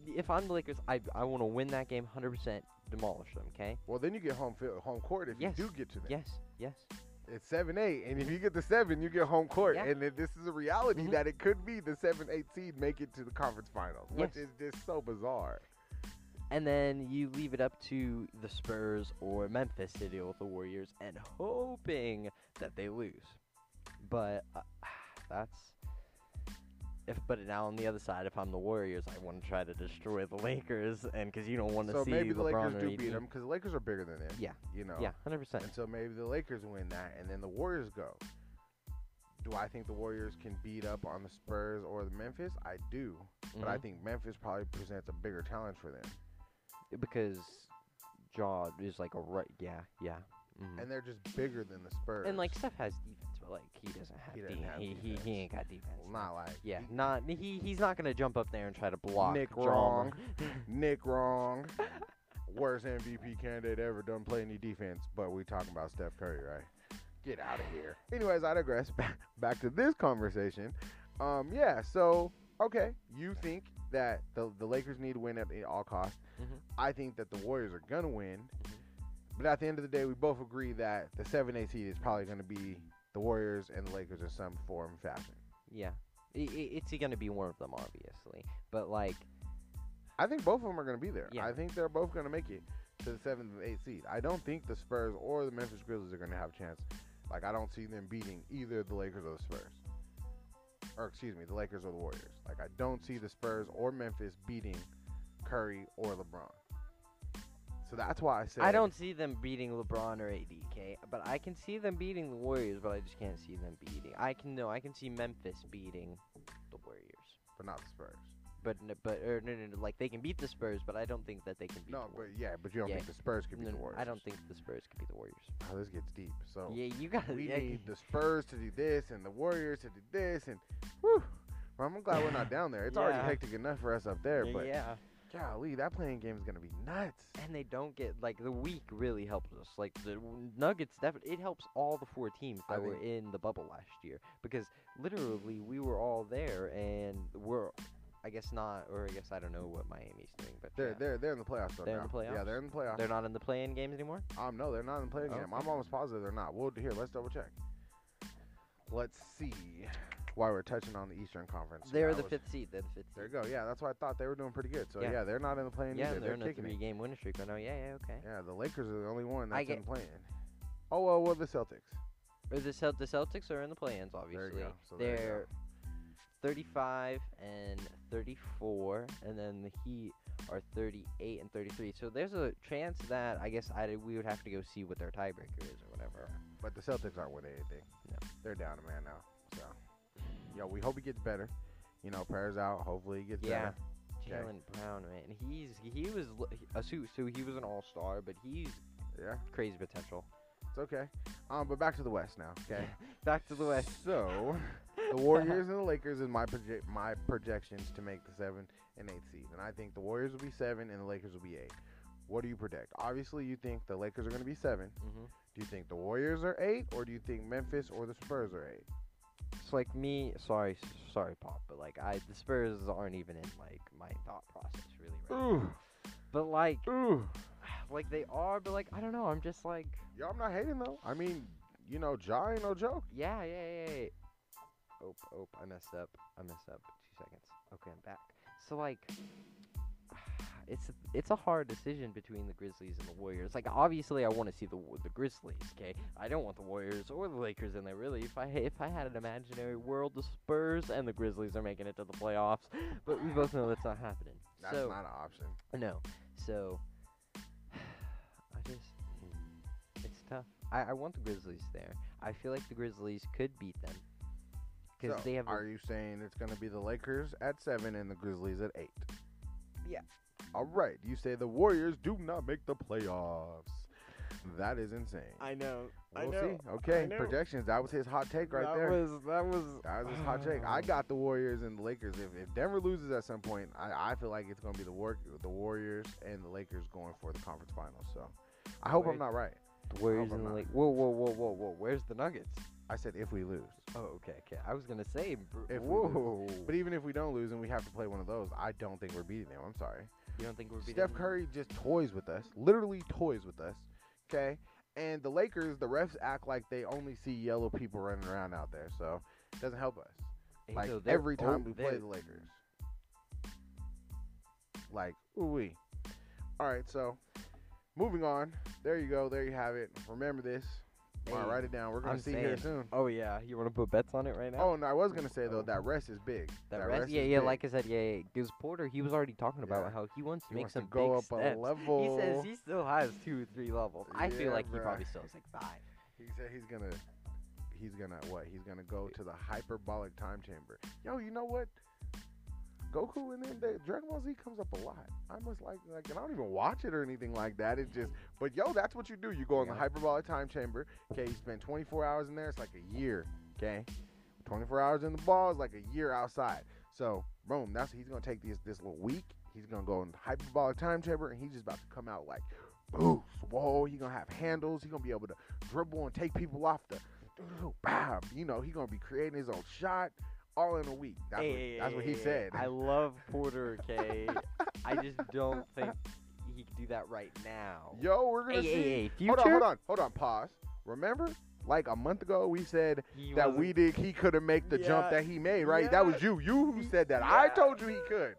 if I'm the Lakers, I want to win that game 100%, demolish them, okay? Well, then you get home court if you do get to them. Yes. It's 7-8, and if you get the 7, you get home court. Yeah. And this is a reality that it could be the 7-8 seed make it to the conference finals, which is just so bizarre. And then you leave it up to the Spurs or Memphis to deal with the Warriors and hoping that they lose. But But now on the other side, if I'm the Warriors, I want to try to destroy the Lakers, and because you don't want to see LeBron. So maybe the Lakers do beat them because the Lakers are bigger than them. Yeah, you know. Yeah, 100%. And so maybe the Lakers win that, and then the Warriors go. Do I think the Warriors can beat up on the Spurs or the Memphis? I do, but I think Memphis probably presents a bigger challenge for them because Jaw is like a right. Yeah. And they're just bigger than the Spurs. And like Steph has defense. Like, he doesn't have defense. He ain't got defense. Well, not like. Yeah, he's not going to jump up there and try to block. Nick Wrong. Worst MVP candidate ever. Don't play any defense, but we talking about Steph Curry, right? Get out of here. Anyways, I digress. Back to this conversation. You think that the Lakers need to win at all costs. I think that the Warriors are going to win. But at the end of the day, we both agree that the 7-8 seed is probably going to be the Warriors and the Lakers in some form or fashion. Yeah. It's going to be one of them, obviously. But, like, I think both of them are going to be there. Yeah. I think they're both going to make it to the 7th and 8th seed. I don't think the Spurs or the Memphis Grizzlies are going to have a chance. Like, I don't see them beating either the Lakers or the Spurs. Or, excuse me, the Lakers or the Warriors. Like, I don't see the Spurs or Memphis beating Curry or LeBron. So that's why I said I don't see them beating LeBron or ADK, but I can see them beating the Warriors, but I just can't see them beating. I can see Memphis beating the Warriors, but not the Spurs. But like they can beat the Spurs, but I don't think that they can beat. No, the Warriors. but you don't think the Spurs can beat the Warriors. I don't think the Spurs can beat the Warriors. Oh, this gets deep. So yeah, you got need the Spurs to do this and the Warriors to do this, and whew, well, I'm glad we're not down there. It's already hectic enough for us up there, but yeah. Golly, that playing game is going to be nuts. And they don't get, like, the week really helps us. Like, the Nuggets, it helps all the four teams that were in the bubble last year. Because, literally, we were all there, and we're, I guess not, or I guess I don't know what Miami's doing. But they're in the playoffs right now. They're in the playoffs? Yeah, they're in the playoffs. They're not in the play-in games anymore? No, they're not in the play-in game. I'm almost positive they're not. Well, here, let's double-check. Let's see. While we're touching on the Eastern Conference, they're the fifth seed. There you go. Yeah, that's why I thought they were doing pretty good. So yeah, they're not in the play-in either. They're in a 3-game winning streak right now. Yeah, okay. Yeah, the Lakers are the only one that's in the play-in. Oh well, the Celtics. The Celtics are in the play-ins, obviously. There you go. So they're 35 and 34, and then the Heat are 38 and 33. So there's a chance that I guess we would have to go see what their tiebreaker is or whatever. Yeah. But the Celtics aren't winning anything. No, they're down a man now. So. Yo, we hope he gets better. You know, prayers out. Hopefully he gets better. Yeah, Jaylen Brown, man. He was an all-star, but he's crazy potential. It's okay. But back to the West now. Okay, back to the West. So the Warriors and the Lakers is my projections to make the 7th and 8th seed, and I think the Warriors will be 7 and the Lakers will be 8. What do you predict? Obviously, you think the Lakers are going to be 7. Mm-hmm. Do you think the Warriors are 8, or do you think Memphis or the Spurs are 8? Like me, sorry, Pop, but like the Spurs aren't even in like my thought process really right now. But like, like they are, but like I don't know. I'm just like, yo, I'm not hating though. I mean, you know, Ja ain't no joke. Yeah. Oh, I messed up. 2 seconds. Okay, I'm back. So like, it's a hard decision between the Grizzlies and the Warriors. Like, obviously, I want to see the Grizzlies, okay? I don't want the Warriors or the Lakers in there, really. If I had an imaginary world, the Spurs and the Grizzlies are making it to the playoffs. But we both know that's not happening. That's not an option. No. So, it's tough. I want the Grizzlies there. I feel like the Grizzlies could beat them. So, are you saying it's going to be the Lakers at 7 and the Grizzlies at 8? Yeah. All right, you say the Warriors do not make the playoffs. That is insane. I know. We'll see. Okay, projections. That was his hot take right there. That was his hot take. I got the Warriors and the Lakers. If Denver loses at some point, I feel like it's going to be the Warriors and the Lakers going for the conference finals. So I hope I'm not right. The Warriors and the Lakers. Whoa. Where's the Nuggets? I said if we lose. Oh, okay. I was going to say. But even if we don't lose and we have to play one of those, I don't think we're beating them. I'm sorry. You don't think we're beating Steph Curry them? Just toys with us. Literally toys with us. Okay? And the Lakers, the refs act like they only see yellow people running around out there. So, it doesn't help us. And like, so every time we play the Lakers. Like, ooh-wee. All right, so, moving on. There you go. There you have it. Remember this. All right, write it down. We're going to see here soon. Oh, yeah. You want to put bets on it right now? Oh, no. I was going to say, though, that rest is big. That rest is big. Like I said, Because Porter, he was already talking about how he wants to make some big steps. He wants to go up a level. He says he still has 2 or 3 levels. I feel like he probably still has like 5. He said he's going to He's going to go to the hyperbolic time chamber. Yo, you know what? Goku and then Dragon Ball Z comes up a lot. I must like, and I don't even watch it or anything like that. It's just, but yo, that's what you do. You go in the hyperbolic time chamber. Okay, you spend 24 hours in there. It's like a year. Okay, 24 hours in the ball is like a year outside. So, boom. That's he's gonna take this little week. He's gonna go in the hyperbolic time chamber, and he's just about to come out like, boof, whoa. He's gonna have handles. He's gonna be able to dribble and take people off the, bam. You know, he's gonna be creating his own shot. All in a week. That's what he said. I love Porter, okay? I just don't think he could do that right now. Yo, we're going to see. Future? Hold on, pause. Remember, like a month ago, we said that he couldn't make the jump that he made, right? Yeah. That was you. You who said that. Yeah. I told you he could.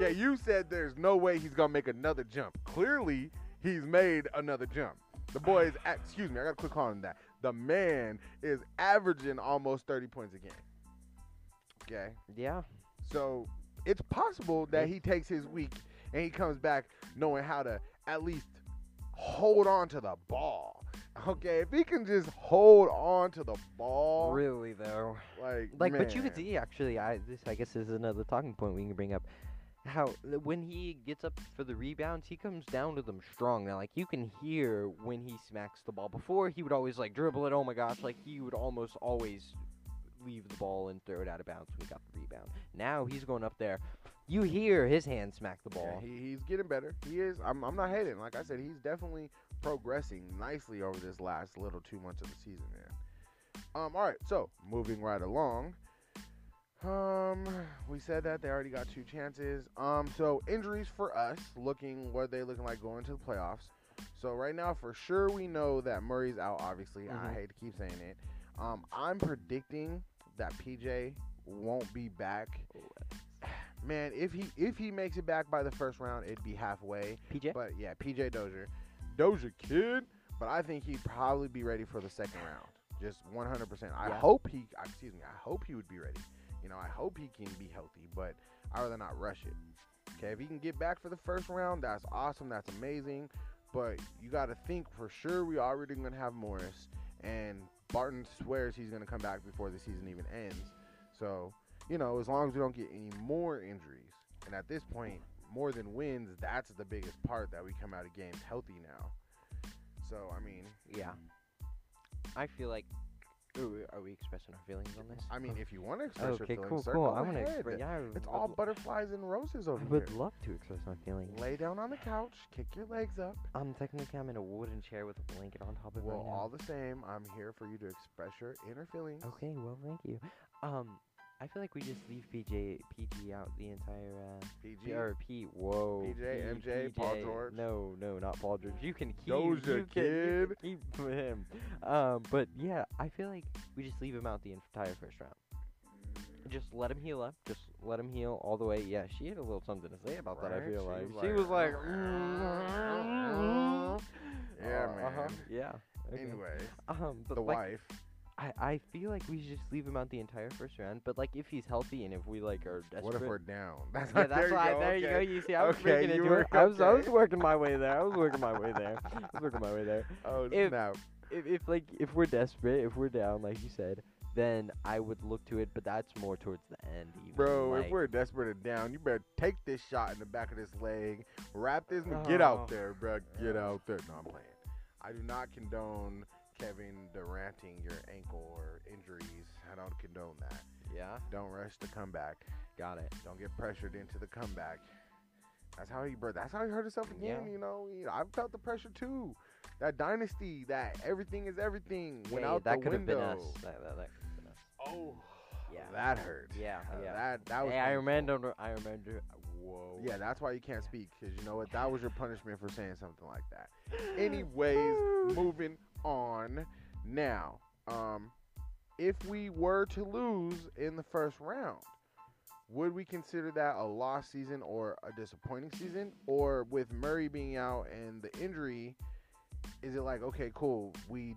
Yeah, you said there's no way he's going to make another jump. Clearly, he's made another jump. The boy is, excuse me, I got to click on that. The man is averaging almost 30 points a game. Okay. Yeah. So it's possible that he takes his week and he comes back knowing how to at least hold on to the ball. Okay, if he can just hold on to the ball. Really, though. Like man. But you could see, actually, I guess this is another talking point we can bring up. How when he gets up for the rebounds, he comes down to them strong. Now, like, you can hear when he smacks the ball. Before, he would always, like, dribble it. Oh, my gosh. Like, he would almost always leave the ball and throw it out of bounds when he got the rebound. Now he's going up there. You hear his hand smack the ball. Yeah, he's getting better. He is. I'm not hating. Like I said, he's definitely progressing nicely over this last little 2 months of the season, man. All right. So, moving right along. We said that they already got two chances. So injuries for us, what are they looking like going to the playoffs. So right now, for sure, we know that Murray's out, obviously. I hate to keep saying it. I'm predicting that PJ won't be back. Man, if he makes it back by the first round, it'd be halfway. PJ? But yeah, PJ Dozier. Dozier kid. But I think he'd probably be ready for the second round. Just 100%. I hope he would be ready. You know, I hope he can be healthy, but I'd rather not rush it. Okay, if he can get back for the first round, that's awesome. That's amazing. But you got to think for sure we already going to have Morris, and Barton swears he's going to come back before the season even ends. So, you know, as long as we don't get any more injuries, and at this point, more than wins, that's the biggest part, that we come out of games healthy now. So, I mean. Yeah. I feel like. Are we expressing our feelings on this? I mean, if you want to express your feelings, cool. I want to express. Yeah, it's all butterflies and roses over here. I would love to express my feelings. Lay down on the couch, kick your legs up. Technically, I'm in a wooden chair with a blanket on top of it. Well, all the same, I'm here for you to express your inner feelings. Okay, well, thank you. I feel like we just leave PG out the entire PG or P. Whoa. PJ, MJ, Paul George. No, not Paul George. You can keep. Dozier kid. You can keep him. But yeah, I feel like we just leave him out the entire first round. Just let him heal up. Just let him heal all the way. Yeah, she had a little something to say about that. I feel like she was like, yeah, man. Yeah. Okay. Anyway, but the wife. I feel like we should just leave him out the entire first round. But, like, if he's healthy and if we, like, are desperate. What if we're down? There you go. You see, I was freaking into it. I was working my way there. Oh, snap. If we're desperate, if we're down, like you said, then I would look to it. But that's more towards the end. Even. Bro, like, if we're desperate and down, you better take this shot in the back of this leg. Wrap this. And get out there, bro. Get out there. No, I'm playing. I do not condone Kevin Duranting your ankle or injuries. I don't condone that. Yeah. Don't rush the comeback. Got it. Don't get pressured into the comeback. That's how he hurt himself again. Yeah. You know, I've felt the pressure too. That dynasty, that everything is everything. Went out the window. That could have been us. That could have been us. Oh. Yeah. That hurt. Yeah. That was. Hey, I remember. Whoa. Yeah, that's why you can't speak, because you know what? That was your punishment for saying something like that. Anyways, moving on now. If we were to lose in the first round, would we consider that a lost season or a disappointing season? Or with Murray being out and the injury, is it like, okay, cool, we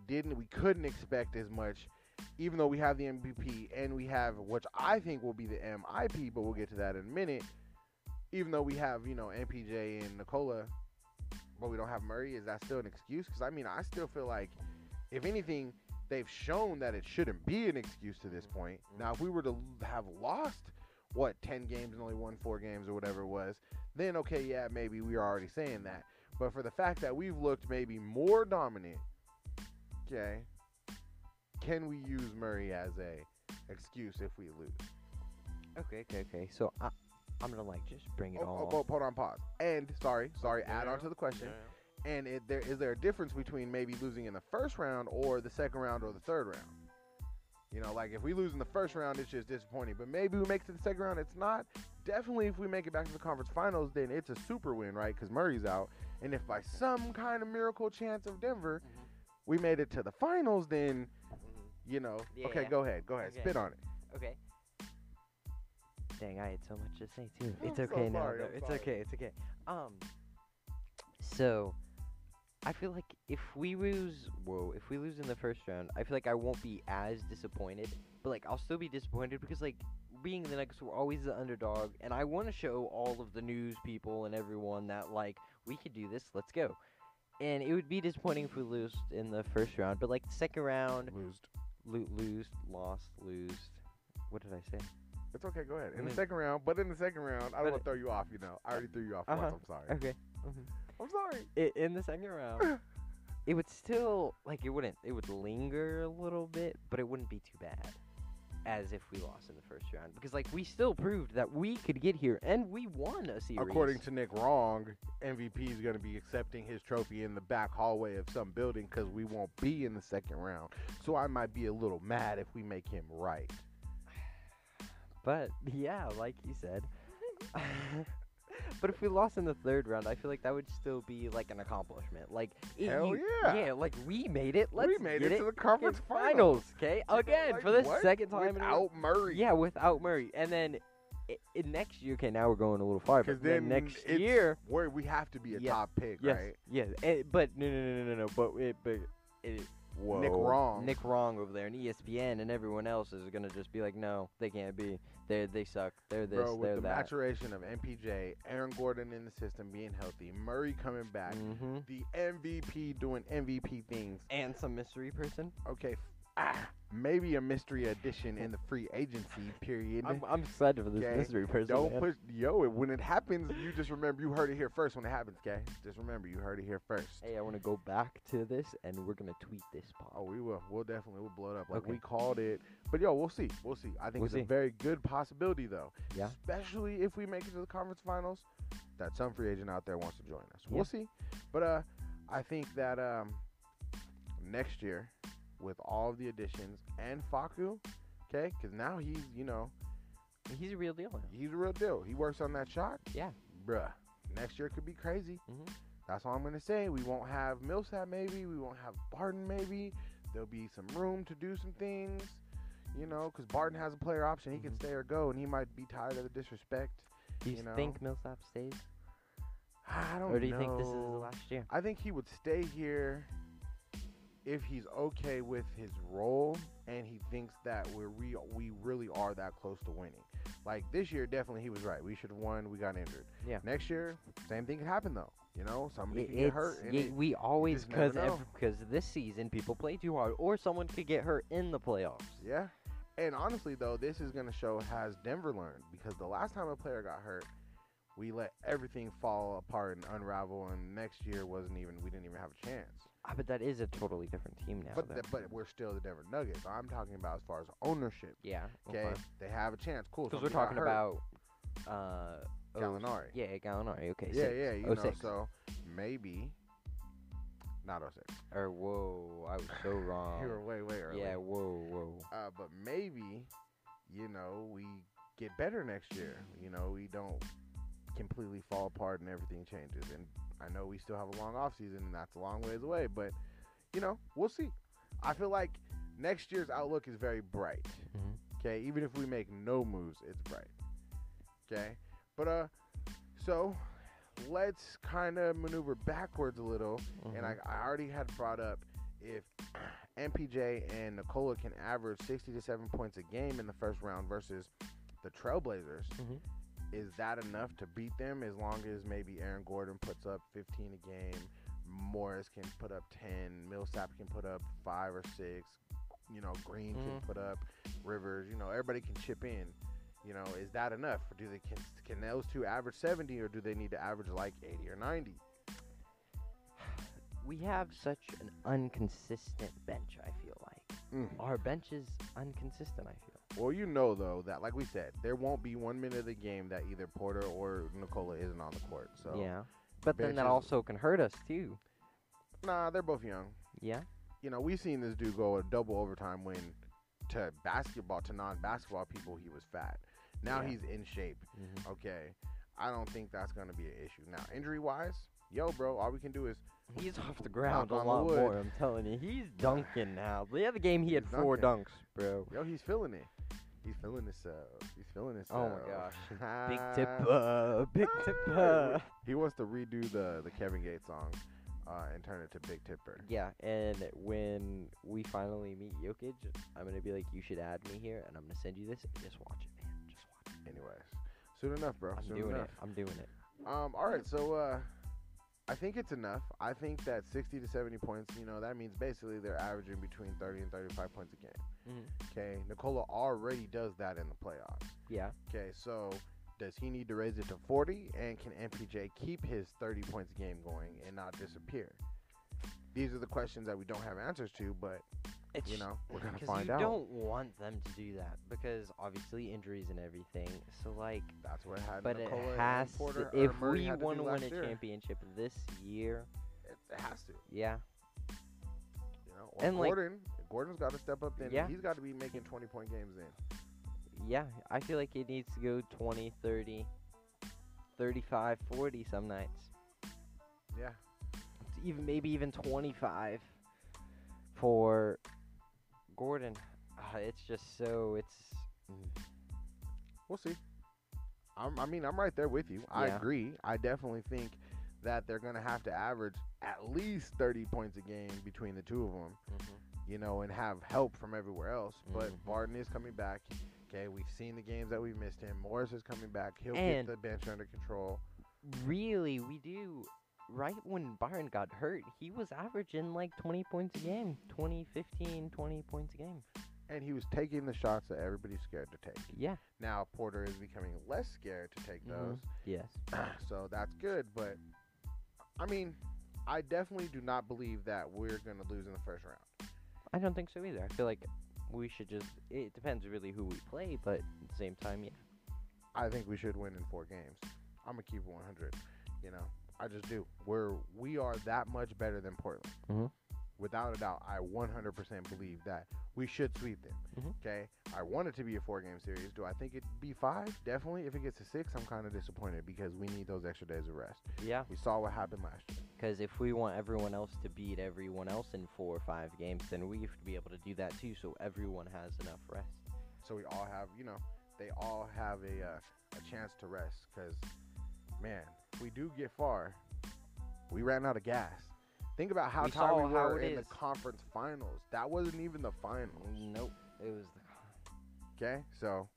couldn't expect as much, even though we have the MVP and we have, which I think will be the MIP, but we'll get to that in a minute. Even though we have, you know, MPJ and Nikola, but we don't have Murray, is that still an excuse? Because, I mean, I still feel like, if anything, they've shown that it shouldn't be an excuse to this point. Now, if we were to have lost, 10 games and only won 4 games or whatever it was, then, okay, yeah, maybe we are already saying that. But for the fact that we've looked maybe more dominant, okay, can we use Murray as a excuse if we lose? Okay. So, I'm going to, like, just bring it all. Oh, hold on, pause. And, sorry, add on to the question. Yeah. And is there a difference between maybe losing in the first round or the second round or the third round? You know, like, if we lose in the first round, it's just disappointing. But maybe we make it to the second round, it's not. Definitely if we make it back to the conference finals, then it's a super win, right? Because Murray's out. And if by some kind of miracle chance of Denver, we made it to the finals, then, you know. Yeah, okay, yeah. Go ahead. Okay. Spit on it. Okay. Dang, I had so much to say, too. It's okay. So, I feel like if we lose in the first round, I feel like I won't be as disappointed. But, like, I'll still be disappointed because, like, being the Nuggets, we're always the underdog. And I want to show all of the news people and everyone that, like, we could do this. Let's go. And it would be disappointing if we lose in the first round. But, like, the second round. Lost. What did I say? It's okay, go ahead. In the second round, I don't want to throw you off, you know. I already threw you off once, I'm sorry. Okay. I'm sorry. In the second round, it would still, like, it would linger a little bit, but it wouldn't be too bad as if we lost in the first round. Because, like, we still proved that we could get here, and we won a series. According to Nick Wrong, MVP is going to be accepting his trophy in the back hallway of some building because we won't be in the second round. So I might be a little mad if we make him right. But, yeah, like you said. But if we lost in the third round, I feel like that would still be, like, an accomplishment. Like, Hell yeah. Yeah, like, we made it. We made it to the conference finals. Okay? Again, like, for the second time. Without Murray. Yeah, without Murray. And then next year, okay, now we're going a little far. Because then next year. Where we have to be a top pick, right? Yes, but no. But Whoa. Nick Wrong over there, and ESPN and everyone else is gonna just be like, no, they can't be. They suck. They're this. Bro, with they're the that. Maturation of MPJ, Aaron Gordon in the system being healthy, Murray coming back, the MVP doing MVP things, and some mystery person. Okay, maybe a mystery addition in the free agency period. I'm excited for this mystery person. Don't push. Yo, when it happens, you just remember you heard it here first when it happens, okay? Just remember you heard it here first. Hey, I want to go back to this, and we're going to tweet this pod. Oh, we will. We'll blow it up. Like, we called it. But, yo, we'll see. I think it's a very good possibility, though. Yeah. Especially if we make it to the conference finals, that some free agent out there wants to join us. We'll see. But I think that next year, with all of the additions and Facu, okay? Because now he's, you know. He's a real deal now. He works on that shot. Yeah. Bruh. Next year could be crazy. That's all I'm going to say. We won't have Millsap maybe. We won't have Barton maybe. There'll be some room to do some things, you know, because Barton has a player option. He can stay or go, and he might be tired of the disrespect. Do you think Millsap stays? I don't know. Or do you think this is the last year? I think he would stay here if he's okay with his role and he thinks that we really are that close to winning. Like, this year, definitely he was right. We should have won. We got injured. Yeah. Next year, same thing could happen, though. You know, somebody could get hurt. And we always, because this season, people play too hard, or someone could get hurt in the playoffs. Yeah. And honestly, though, this is going to show, has Denver learned? Because the last time a player got hurt, we let everything fall apart and unravel, and next year we didn't even have a chance. Ah, but that is a totally different team now. But we're still the Denver Nuggets. I'm talking about as far as ownership. Yeah. Okay. They have a chance. Cool. Because we're talking about Gallinari. Yeah, Gallinari. Okay. Yeah, you know, so maybe not 06. Or whoa, I was so wrong. You were way early. Yeah. Whoa. But maybe, you know, we get better next year. You know, we don't completely fall apart and everything changes. And I know we still have a long offseason, and that's a long ways away, but, you know, we'll see. I feel like next year's outlook is very bright. Okay, even if we make no moves, it's bright. Okay, but so let's kind of maneuver backwards a little. And I already had brought up, if MPJ and Nikola can average 6 to 7 points a game in the first round versus the Trailblazers, is that enough to beat them? As long as maybe Aaron Gordon puts up 15 a game, Morris can put up 10, Millsap can put up 5 or 6, you know, Green can put up, Rivers, you know, everybody can chip in. You know, is that enough? Or can those two average 70, or do they need to average like 80 or 90? We have such an inconsistent bench, I feel like. Our bench is inconsistent, I feel. Well, you know, though, that, like we said, there won't be 1 minute of the game that either Porter or Nikola isn't on the court. So yeah, but then that also can hurt us, too. Nah, they're both young. Yeah. You know, we've seen this dude go a double overtime win to basketball, to non-basketball people, he was fat. Now he's in shape. Okay. I don't think that's going to be an issue. Now, injury-wise, yo, bro, all we can do is... He's off the ground a lot more, I'm telling you. He's dunking now. The other game, he had four dunks, bro. Yo, he's feeling it. He's feeling himself. Oh, my gosh. Big Tipper. He wants to redo the Kevin Gates song and turn it to Big Tipper. Yeah, and when we finally meet Jokic, I'm going to be like, you should add me here, and I'm going to send you this. Just watch it, man. Just watch it. Anyways, soon enough, bro. I'm doing it. All right, so I think it's enough. I think that 60 to 70 points, you know, that means basically they're averaging between 30 and 35 points a game. Okay, Nikola already does that in the playoffs. Yeah. Okay, so does he need to raise it to 40? And can MPJ keep his 30 points a game going and not disappear? These are the questions that we don't have answers to, but, it's, you know, we're going to find out. Because you don't want them to do that because, obviously, injuries and everything. So, like, that's what happened. But Nikola it has Porter, to, if we want to win a championship this year. It has to. Yeah. You know, and Gordon's got to step up then. Yeah. He's got to be making 20-point games then. Yeah, I feel like he needs to go 20, 30, 35, 40 some nights. Yeah. Even maybe even 25 for Gordon. It's just so it's. We'll see. I mean, I'm right there with you. Yeah. I agree. I definitely think that they're gonna have to average at least 30 points a game between the two of them. You know, and have help from everywhere else. But Barton is coming back. Okay, we've seen the games that we missed him. Morris is coming back. He'll get the bench under control. Really, we do. Right when Barton got hurt, he was averaging like 20 points a game. 20, 15, 20 points a game. And he was taking the shots that everybody's scared to take. Yeah. Now Porter is becoming less scared to take those. Yes. So that's good. But, I mean, I definitely do not believe that we're going to lose in the first round. I don't think so either. I feel like we should just... It depends really who we play, but at the same time, yeah. I think we should win in four games. I'm going to keep 100, you know. I just do. We are that much better than Portland. Without a doubt, I 100% believe that we should sweep them. Okay? I want it to be a four-game series. Do I think it'd be five? Definitely. If it gets to six, I'm kind of disappointed because we need those extra days of rest. Yeah. We saw what happened last year. Because if we want everyone else to beat everyone else in 4 or 5 games, then we have to be able to do that too so everyone has enough rest. So we all have, you know, they all have a chance to rest because, man... We do get far. We ran out of gas. Think about how tired we were in the conference finals. That wasn't even the finals. Nope, it was the. Okay, so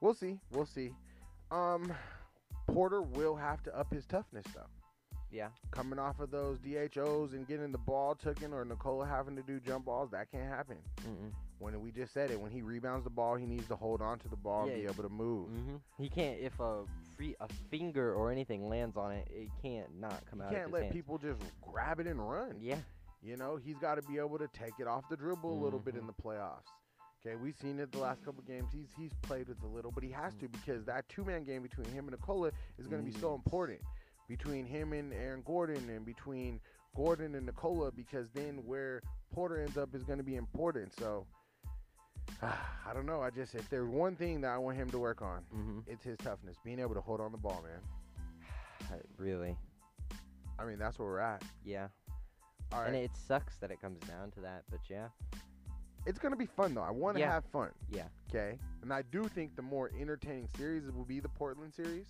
we'll see. We'll see. Porter will have to up his toughness though. Yeah. Coming off of those DHOs and getting the ball taken, or Nikola having to do jump balls, that can't happen. When we just said it, when he rebounds the ball, he needs to hold on to the ball and be able to move. He can't, if a finger or anything lands on it, it can't not come out of his hands. You can't let people just grab it and run. Yeah. You know, he's got to be able to take it off the dribble a little bit in the playoffs. Okay, we've seen it the last couple games. He's played with a little, but he has to because that two-man game between him and Nikola is going to be so important. Between him and Aaron Gordon and between Gordon and Nikola, because then where Porter ends up is going to be important. So, I don't know. I just, if there's one thing that I want him to work on, it's his toughness, being able to hold on the ball, man. Really? I mean, that's where we're at. Yeah. All right. And it sucks that it comes down to that, but yeah. It's going to be fun, though. I want to have fun. Yeah. Okay? And I do think the more entertaining series will be the Portland series.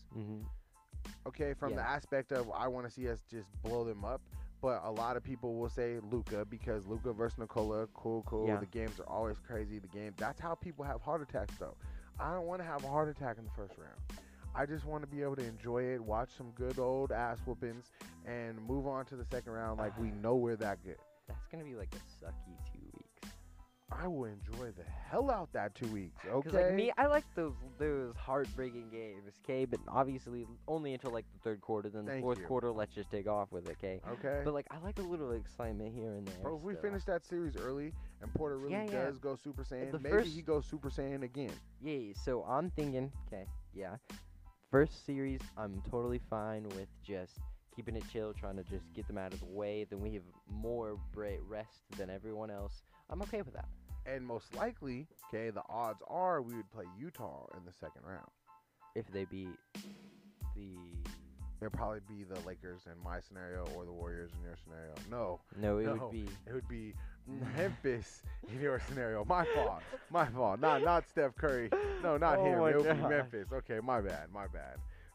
Okay, from the aspect of I want to see us just blow them up. But a lot of people will say Luka because Luka versus Nikola, cool. Yeah. The games are always crazy. That's how people have heart attacks, though. I don't want to have a heart attack in the first round. I just want to be able to enjoy it, watch some good old ass whoopings, and move on to the second round like we know we're that good. That's going to be like a sucky 2 weeks. I will enjoy the hell out that 2 weeks, okay? Because, like, me, I like those heartbreaking games, okay? But obviously only until, like, the third quarter. Then the fourth quarter, let's just take off with it, okay? Okay. But, like, I like a little excitement here and there. Bro, if we finish that series early and Porter really does go Super Saiyan, maybe he goes Super Saiyan again. Yeah, so I'm thinking, okay, yeah. First series, I'm totally fine with just... keeping it chill, trying to just get them out of the way. Then we have more rest than everyone else. I'm okay with that. And most likely, okay, the odds are we would play Utah in the second round. If they beat the it'd probably be the Lakers in my scenario or the Warriors in your scenario. It would be Memphis in your scenario. My fault. Not Steph Curry. No, not him. It would be Memphis. Okay, my bad.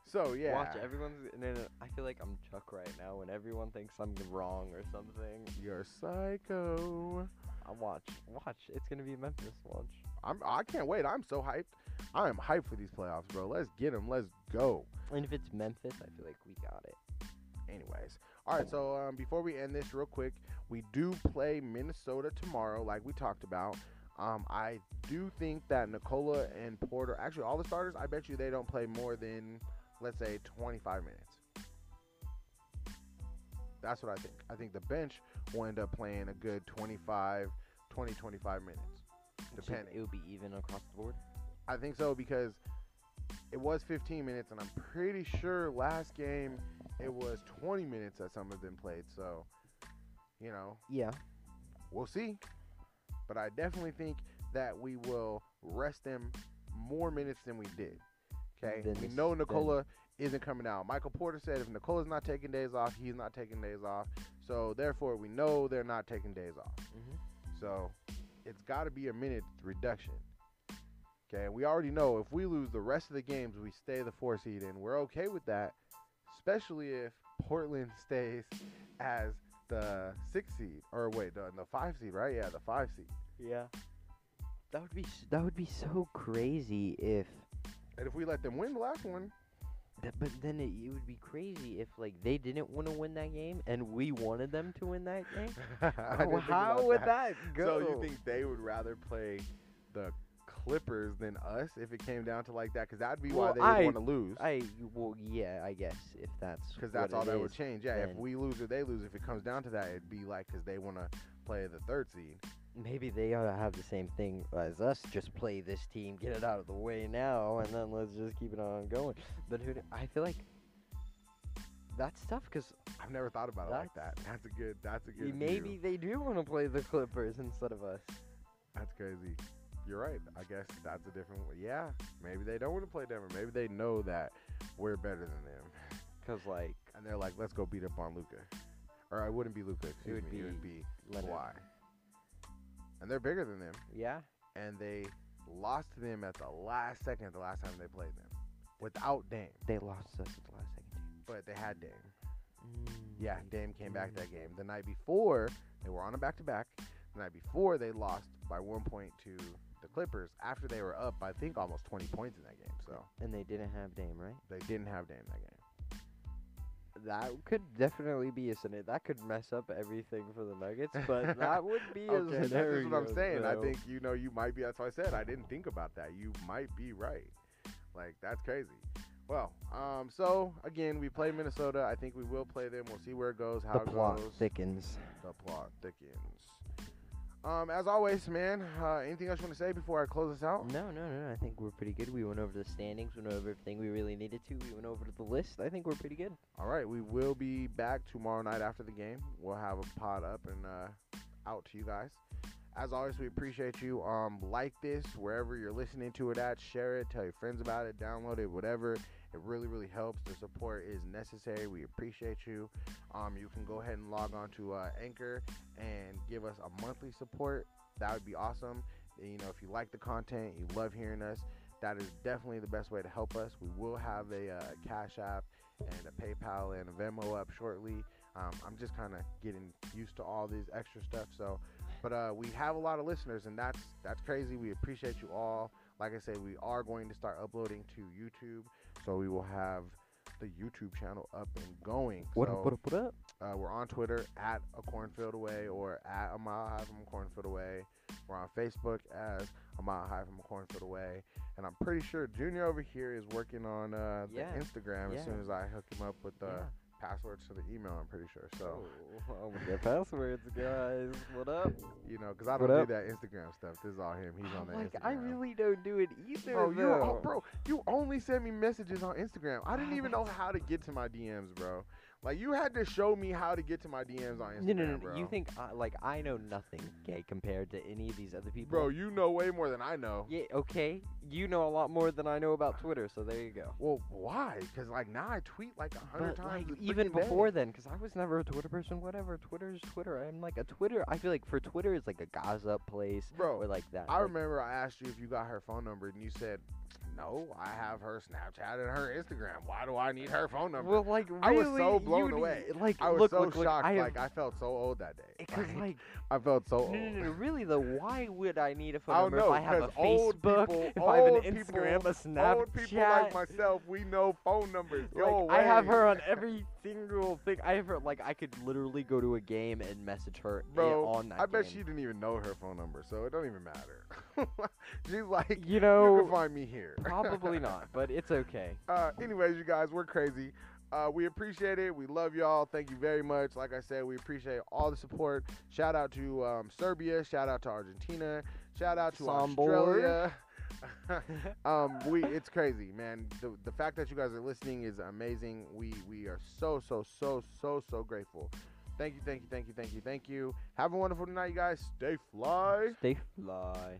So, yeah. Watch, everyone's... No, I feel like I'm Chuck right now when everyone thinks I'm wrong or something. You're psycho. Watch. It's going to be Memphis. Watch. I can't wait. I'm so hyped. I am hyped for these playoffs, bro. Let's get them. Let's go. And if it's Memphis, I feel like we got it. Anyways. All right, so before we end this real quick, we do play Minnesota tomorrow like we talked about. I do think that Nikola and Porter... Actually, all the starters, I bet you they don't play more than... let's say 25 minutes. That's what I think. I think the bench will end up playing a good 25 minutes, depending. It would be even across the board? I think so, because it was 15 minutes, and I'm pretty sure last game it was 20 minutes that some of them played. So, you know. Yeah. We'll see. But I definitely think that we will rest them more minutes than we did. Okay. We know Nikola isn't coming out. Michael Porter said if Nikola's not taking days off, he's not taking days off. So, therefore, we know they're not taking days off. Mm-hmm. So, it's got to be a minute reduction. Okay, we already know if we lose the rest of the games, we stay the 4 seed, and we're okay with that, especially if Portland stays as the 6 seed. Or, wait, the 5 seed, right? Yeah, the 5 seed. Yeah. That would be so crazy if... And if we let them win the last one. But then it would be crazy if, like, they didn't want to win that game and we wanted them to win that game. How would that go? So you think they would rather play the Clippers than us if it came down to like that? Because that would be why they would want to lose. Yeah, I guess if that's because that's all that would change. Yeah, if we lose or they lose, if it comes down to that, it'd be like because they want to play the 3rd seed. Maybe they ought to have the same thing as us. Just play this team, get it out of the way now, and then let's just keep it on going. But I feel like that's tough because I've never thought about it like that. That's a good. Maybe they do want to play the Clippers instead of us. That's crazy. You're right. I guess that's a different way. Yeah, maybe they don't want to play Denver. Maybe they know that we're better than them. Cause and they're like, let's go beat up on Luka. Or it wouldn't be Luka. Excuse me. It would be Kawhi. And they're bigger than them. Yeah. And they lost to them at the last second the last time they played them. Without Dame. They lost us at the last second, too. But they had Dame. Yeah, Dame came back that game. The night before, they were on a back-to-back. The night before, they lost by 1 point to the Clippers after they were up, I think, almost 20 points in that game. So. And they didn't have Dame, right? They didn't have Dame that game. That could definitely be a scenario. That could mess up everything for the Nuggets, but that would be a scenario. That's what I'm saying. Though. I think, you might be. That's why I said I didn't think about that. You might be right. Like, that's crazy. Well, so, again, we play Minnesota. I think we will play them. We'll see where it goes, how it goes. The plot thickens. As always, man, anything else you want to say before I close this out? No. I think we're pretty good. We went over the standings. We went over everything we really needed to. We went over the list. I think we're pretty good. All right. We will be back tomorrow night after the game. We'll have a pod up and out to you guys. As always, we appreciate you. Like this wherever you're listening to it at. Share it. Tell your friends about it. Download it. Whatever. It really, really helps. The support is necessary. We appreciate you. You can go ahead and log on to Anchor and give us a monthly support. That would be awesome. If you like the content, you love hearing us, that is definitely the best way to help us. We will have a Cash App and a PayPal and a Venmo up shortly. I'm just kind of getting used to all these extra stuff. So, but we have a lot of listeners, and that's crazy. We appreciate you all. Like I said, we are going to start uploading to YouTube, so we will have the YouTube channel up and going. What up? We're on Twitter at A Cornfield Away or at A Mile High from Cornfield Away. We're on Facebook as A Mile High from Cornfield Away. And I'm pretty sure Junior over here is working on the Instagram as soon as I hook him up with the... Yeah. Passwords to the email, I'm pretty sure. So, oh my God, passwords, guys. What up? Because I don't do that Instagram stuff. This is all him. He's on that Instagram. I really don't do it either. Bro, you only send me messages on Instagram. I didn't even know how to get to my DMs, bro. Like, you had to show me how to get to my DMs on Instagram. No, bro. You think, like, I know nothing, okay, compared to any of these other people. Bro, you know way more than I know. Yeah, okay. You know a lot more than I know about Twitter, so there you go. Well, why? Because, like, now I tweet, like, 100 times. Like, even before then, because I was never a Twitter person, whatever. Twitter's Twitter. I'm, like, a Twitter. I feel like for Twitter, it's, like, a gossip place. Bro, or like that. I remember I asked you if you got her phone number, and you said, no, I have her Snapchat and her Instagram. Why do I need her phone number? Well, like, really, I was so blown away. Like, I was shocked. I felt so old that day. Because, like, I felt so old. No, really, though, why would I need a phone number if I have a Facebook, if I have an Instagram, a Snapchat? Old people like myself, we know phone numbers. Yo, like, I have her on every single thing. I have her, like, I could literally go to a game and message her on that game. I bet she didn't even know her phone number, so it don't even matter. She's like, you know, you can find me here. Probably not, but it's okay. Anyways, you guys, we're crazy. We appreciate it. We love y'all. Thank you very much. Like I said, we appreciate all the support. Shout out to Serbia. Shout out to Argentina. Shout out to Australia. It's crazy, man. The fact that you guys are listening is amazing. We are so grateful. Thank you, thank you. Have a wonderful night, you guys. Stay fly. Stay fly.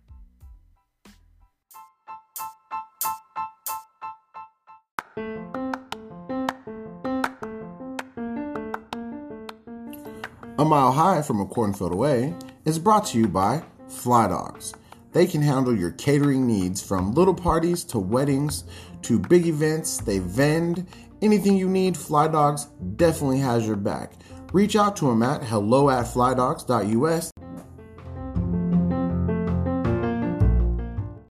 A Mile High from a Cornfield Away is brought to you by Fly Dogs. They can handle your catering needs from little parties to weddings to big events. They vend. Anything you need, Fly Dogs definitely has your back. Reach out to them at hello@flydogs.us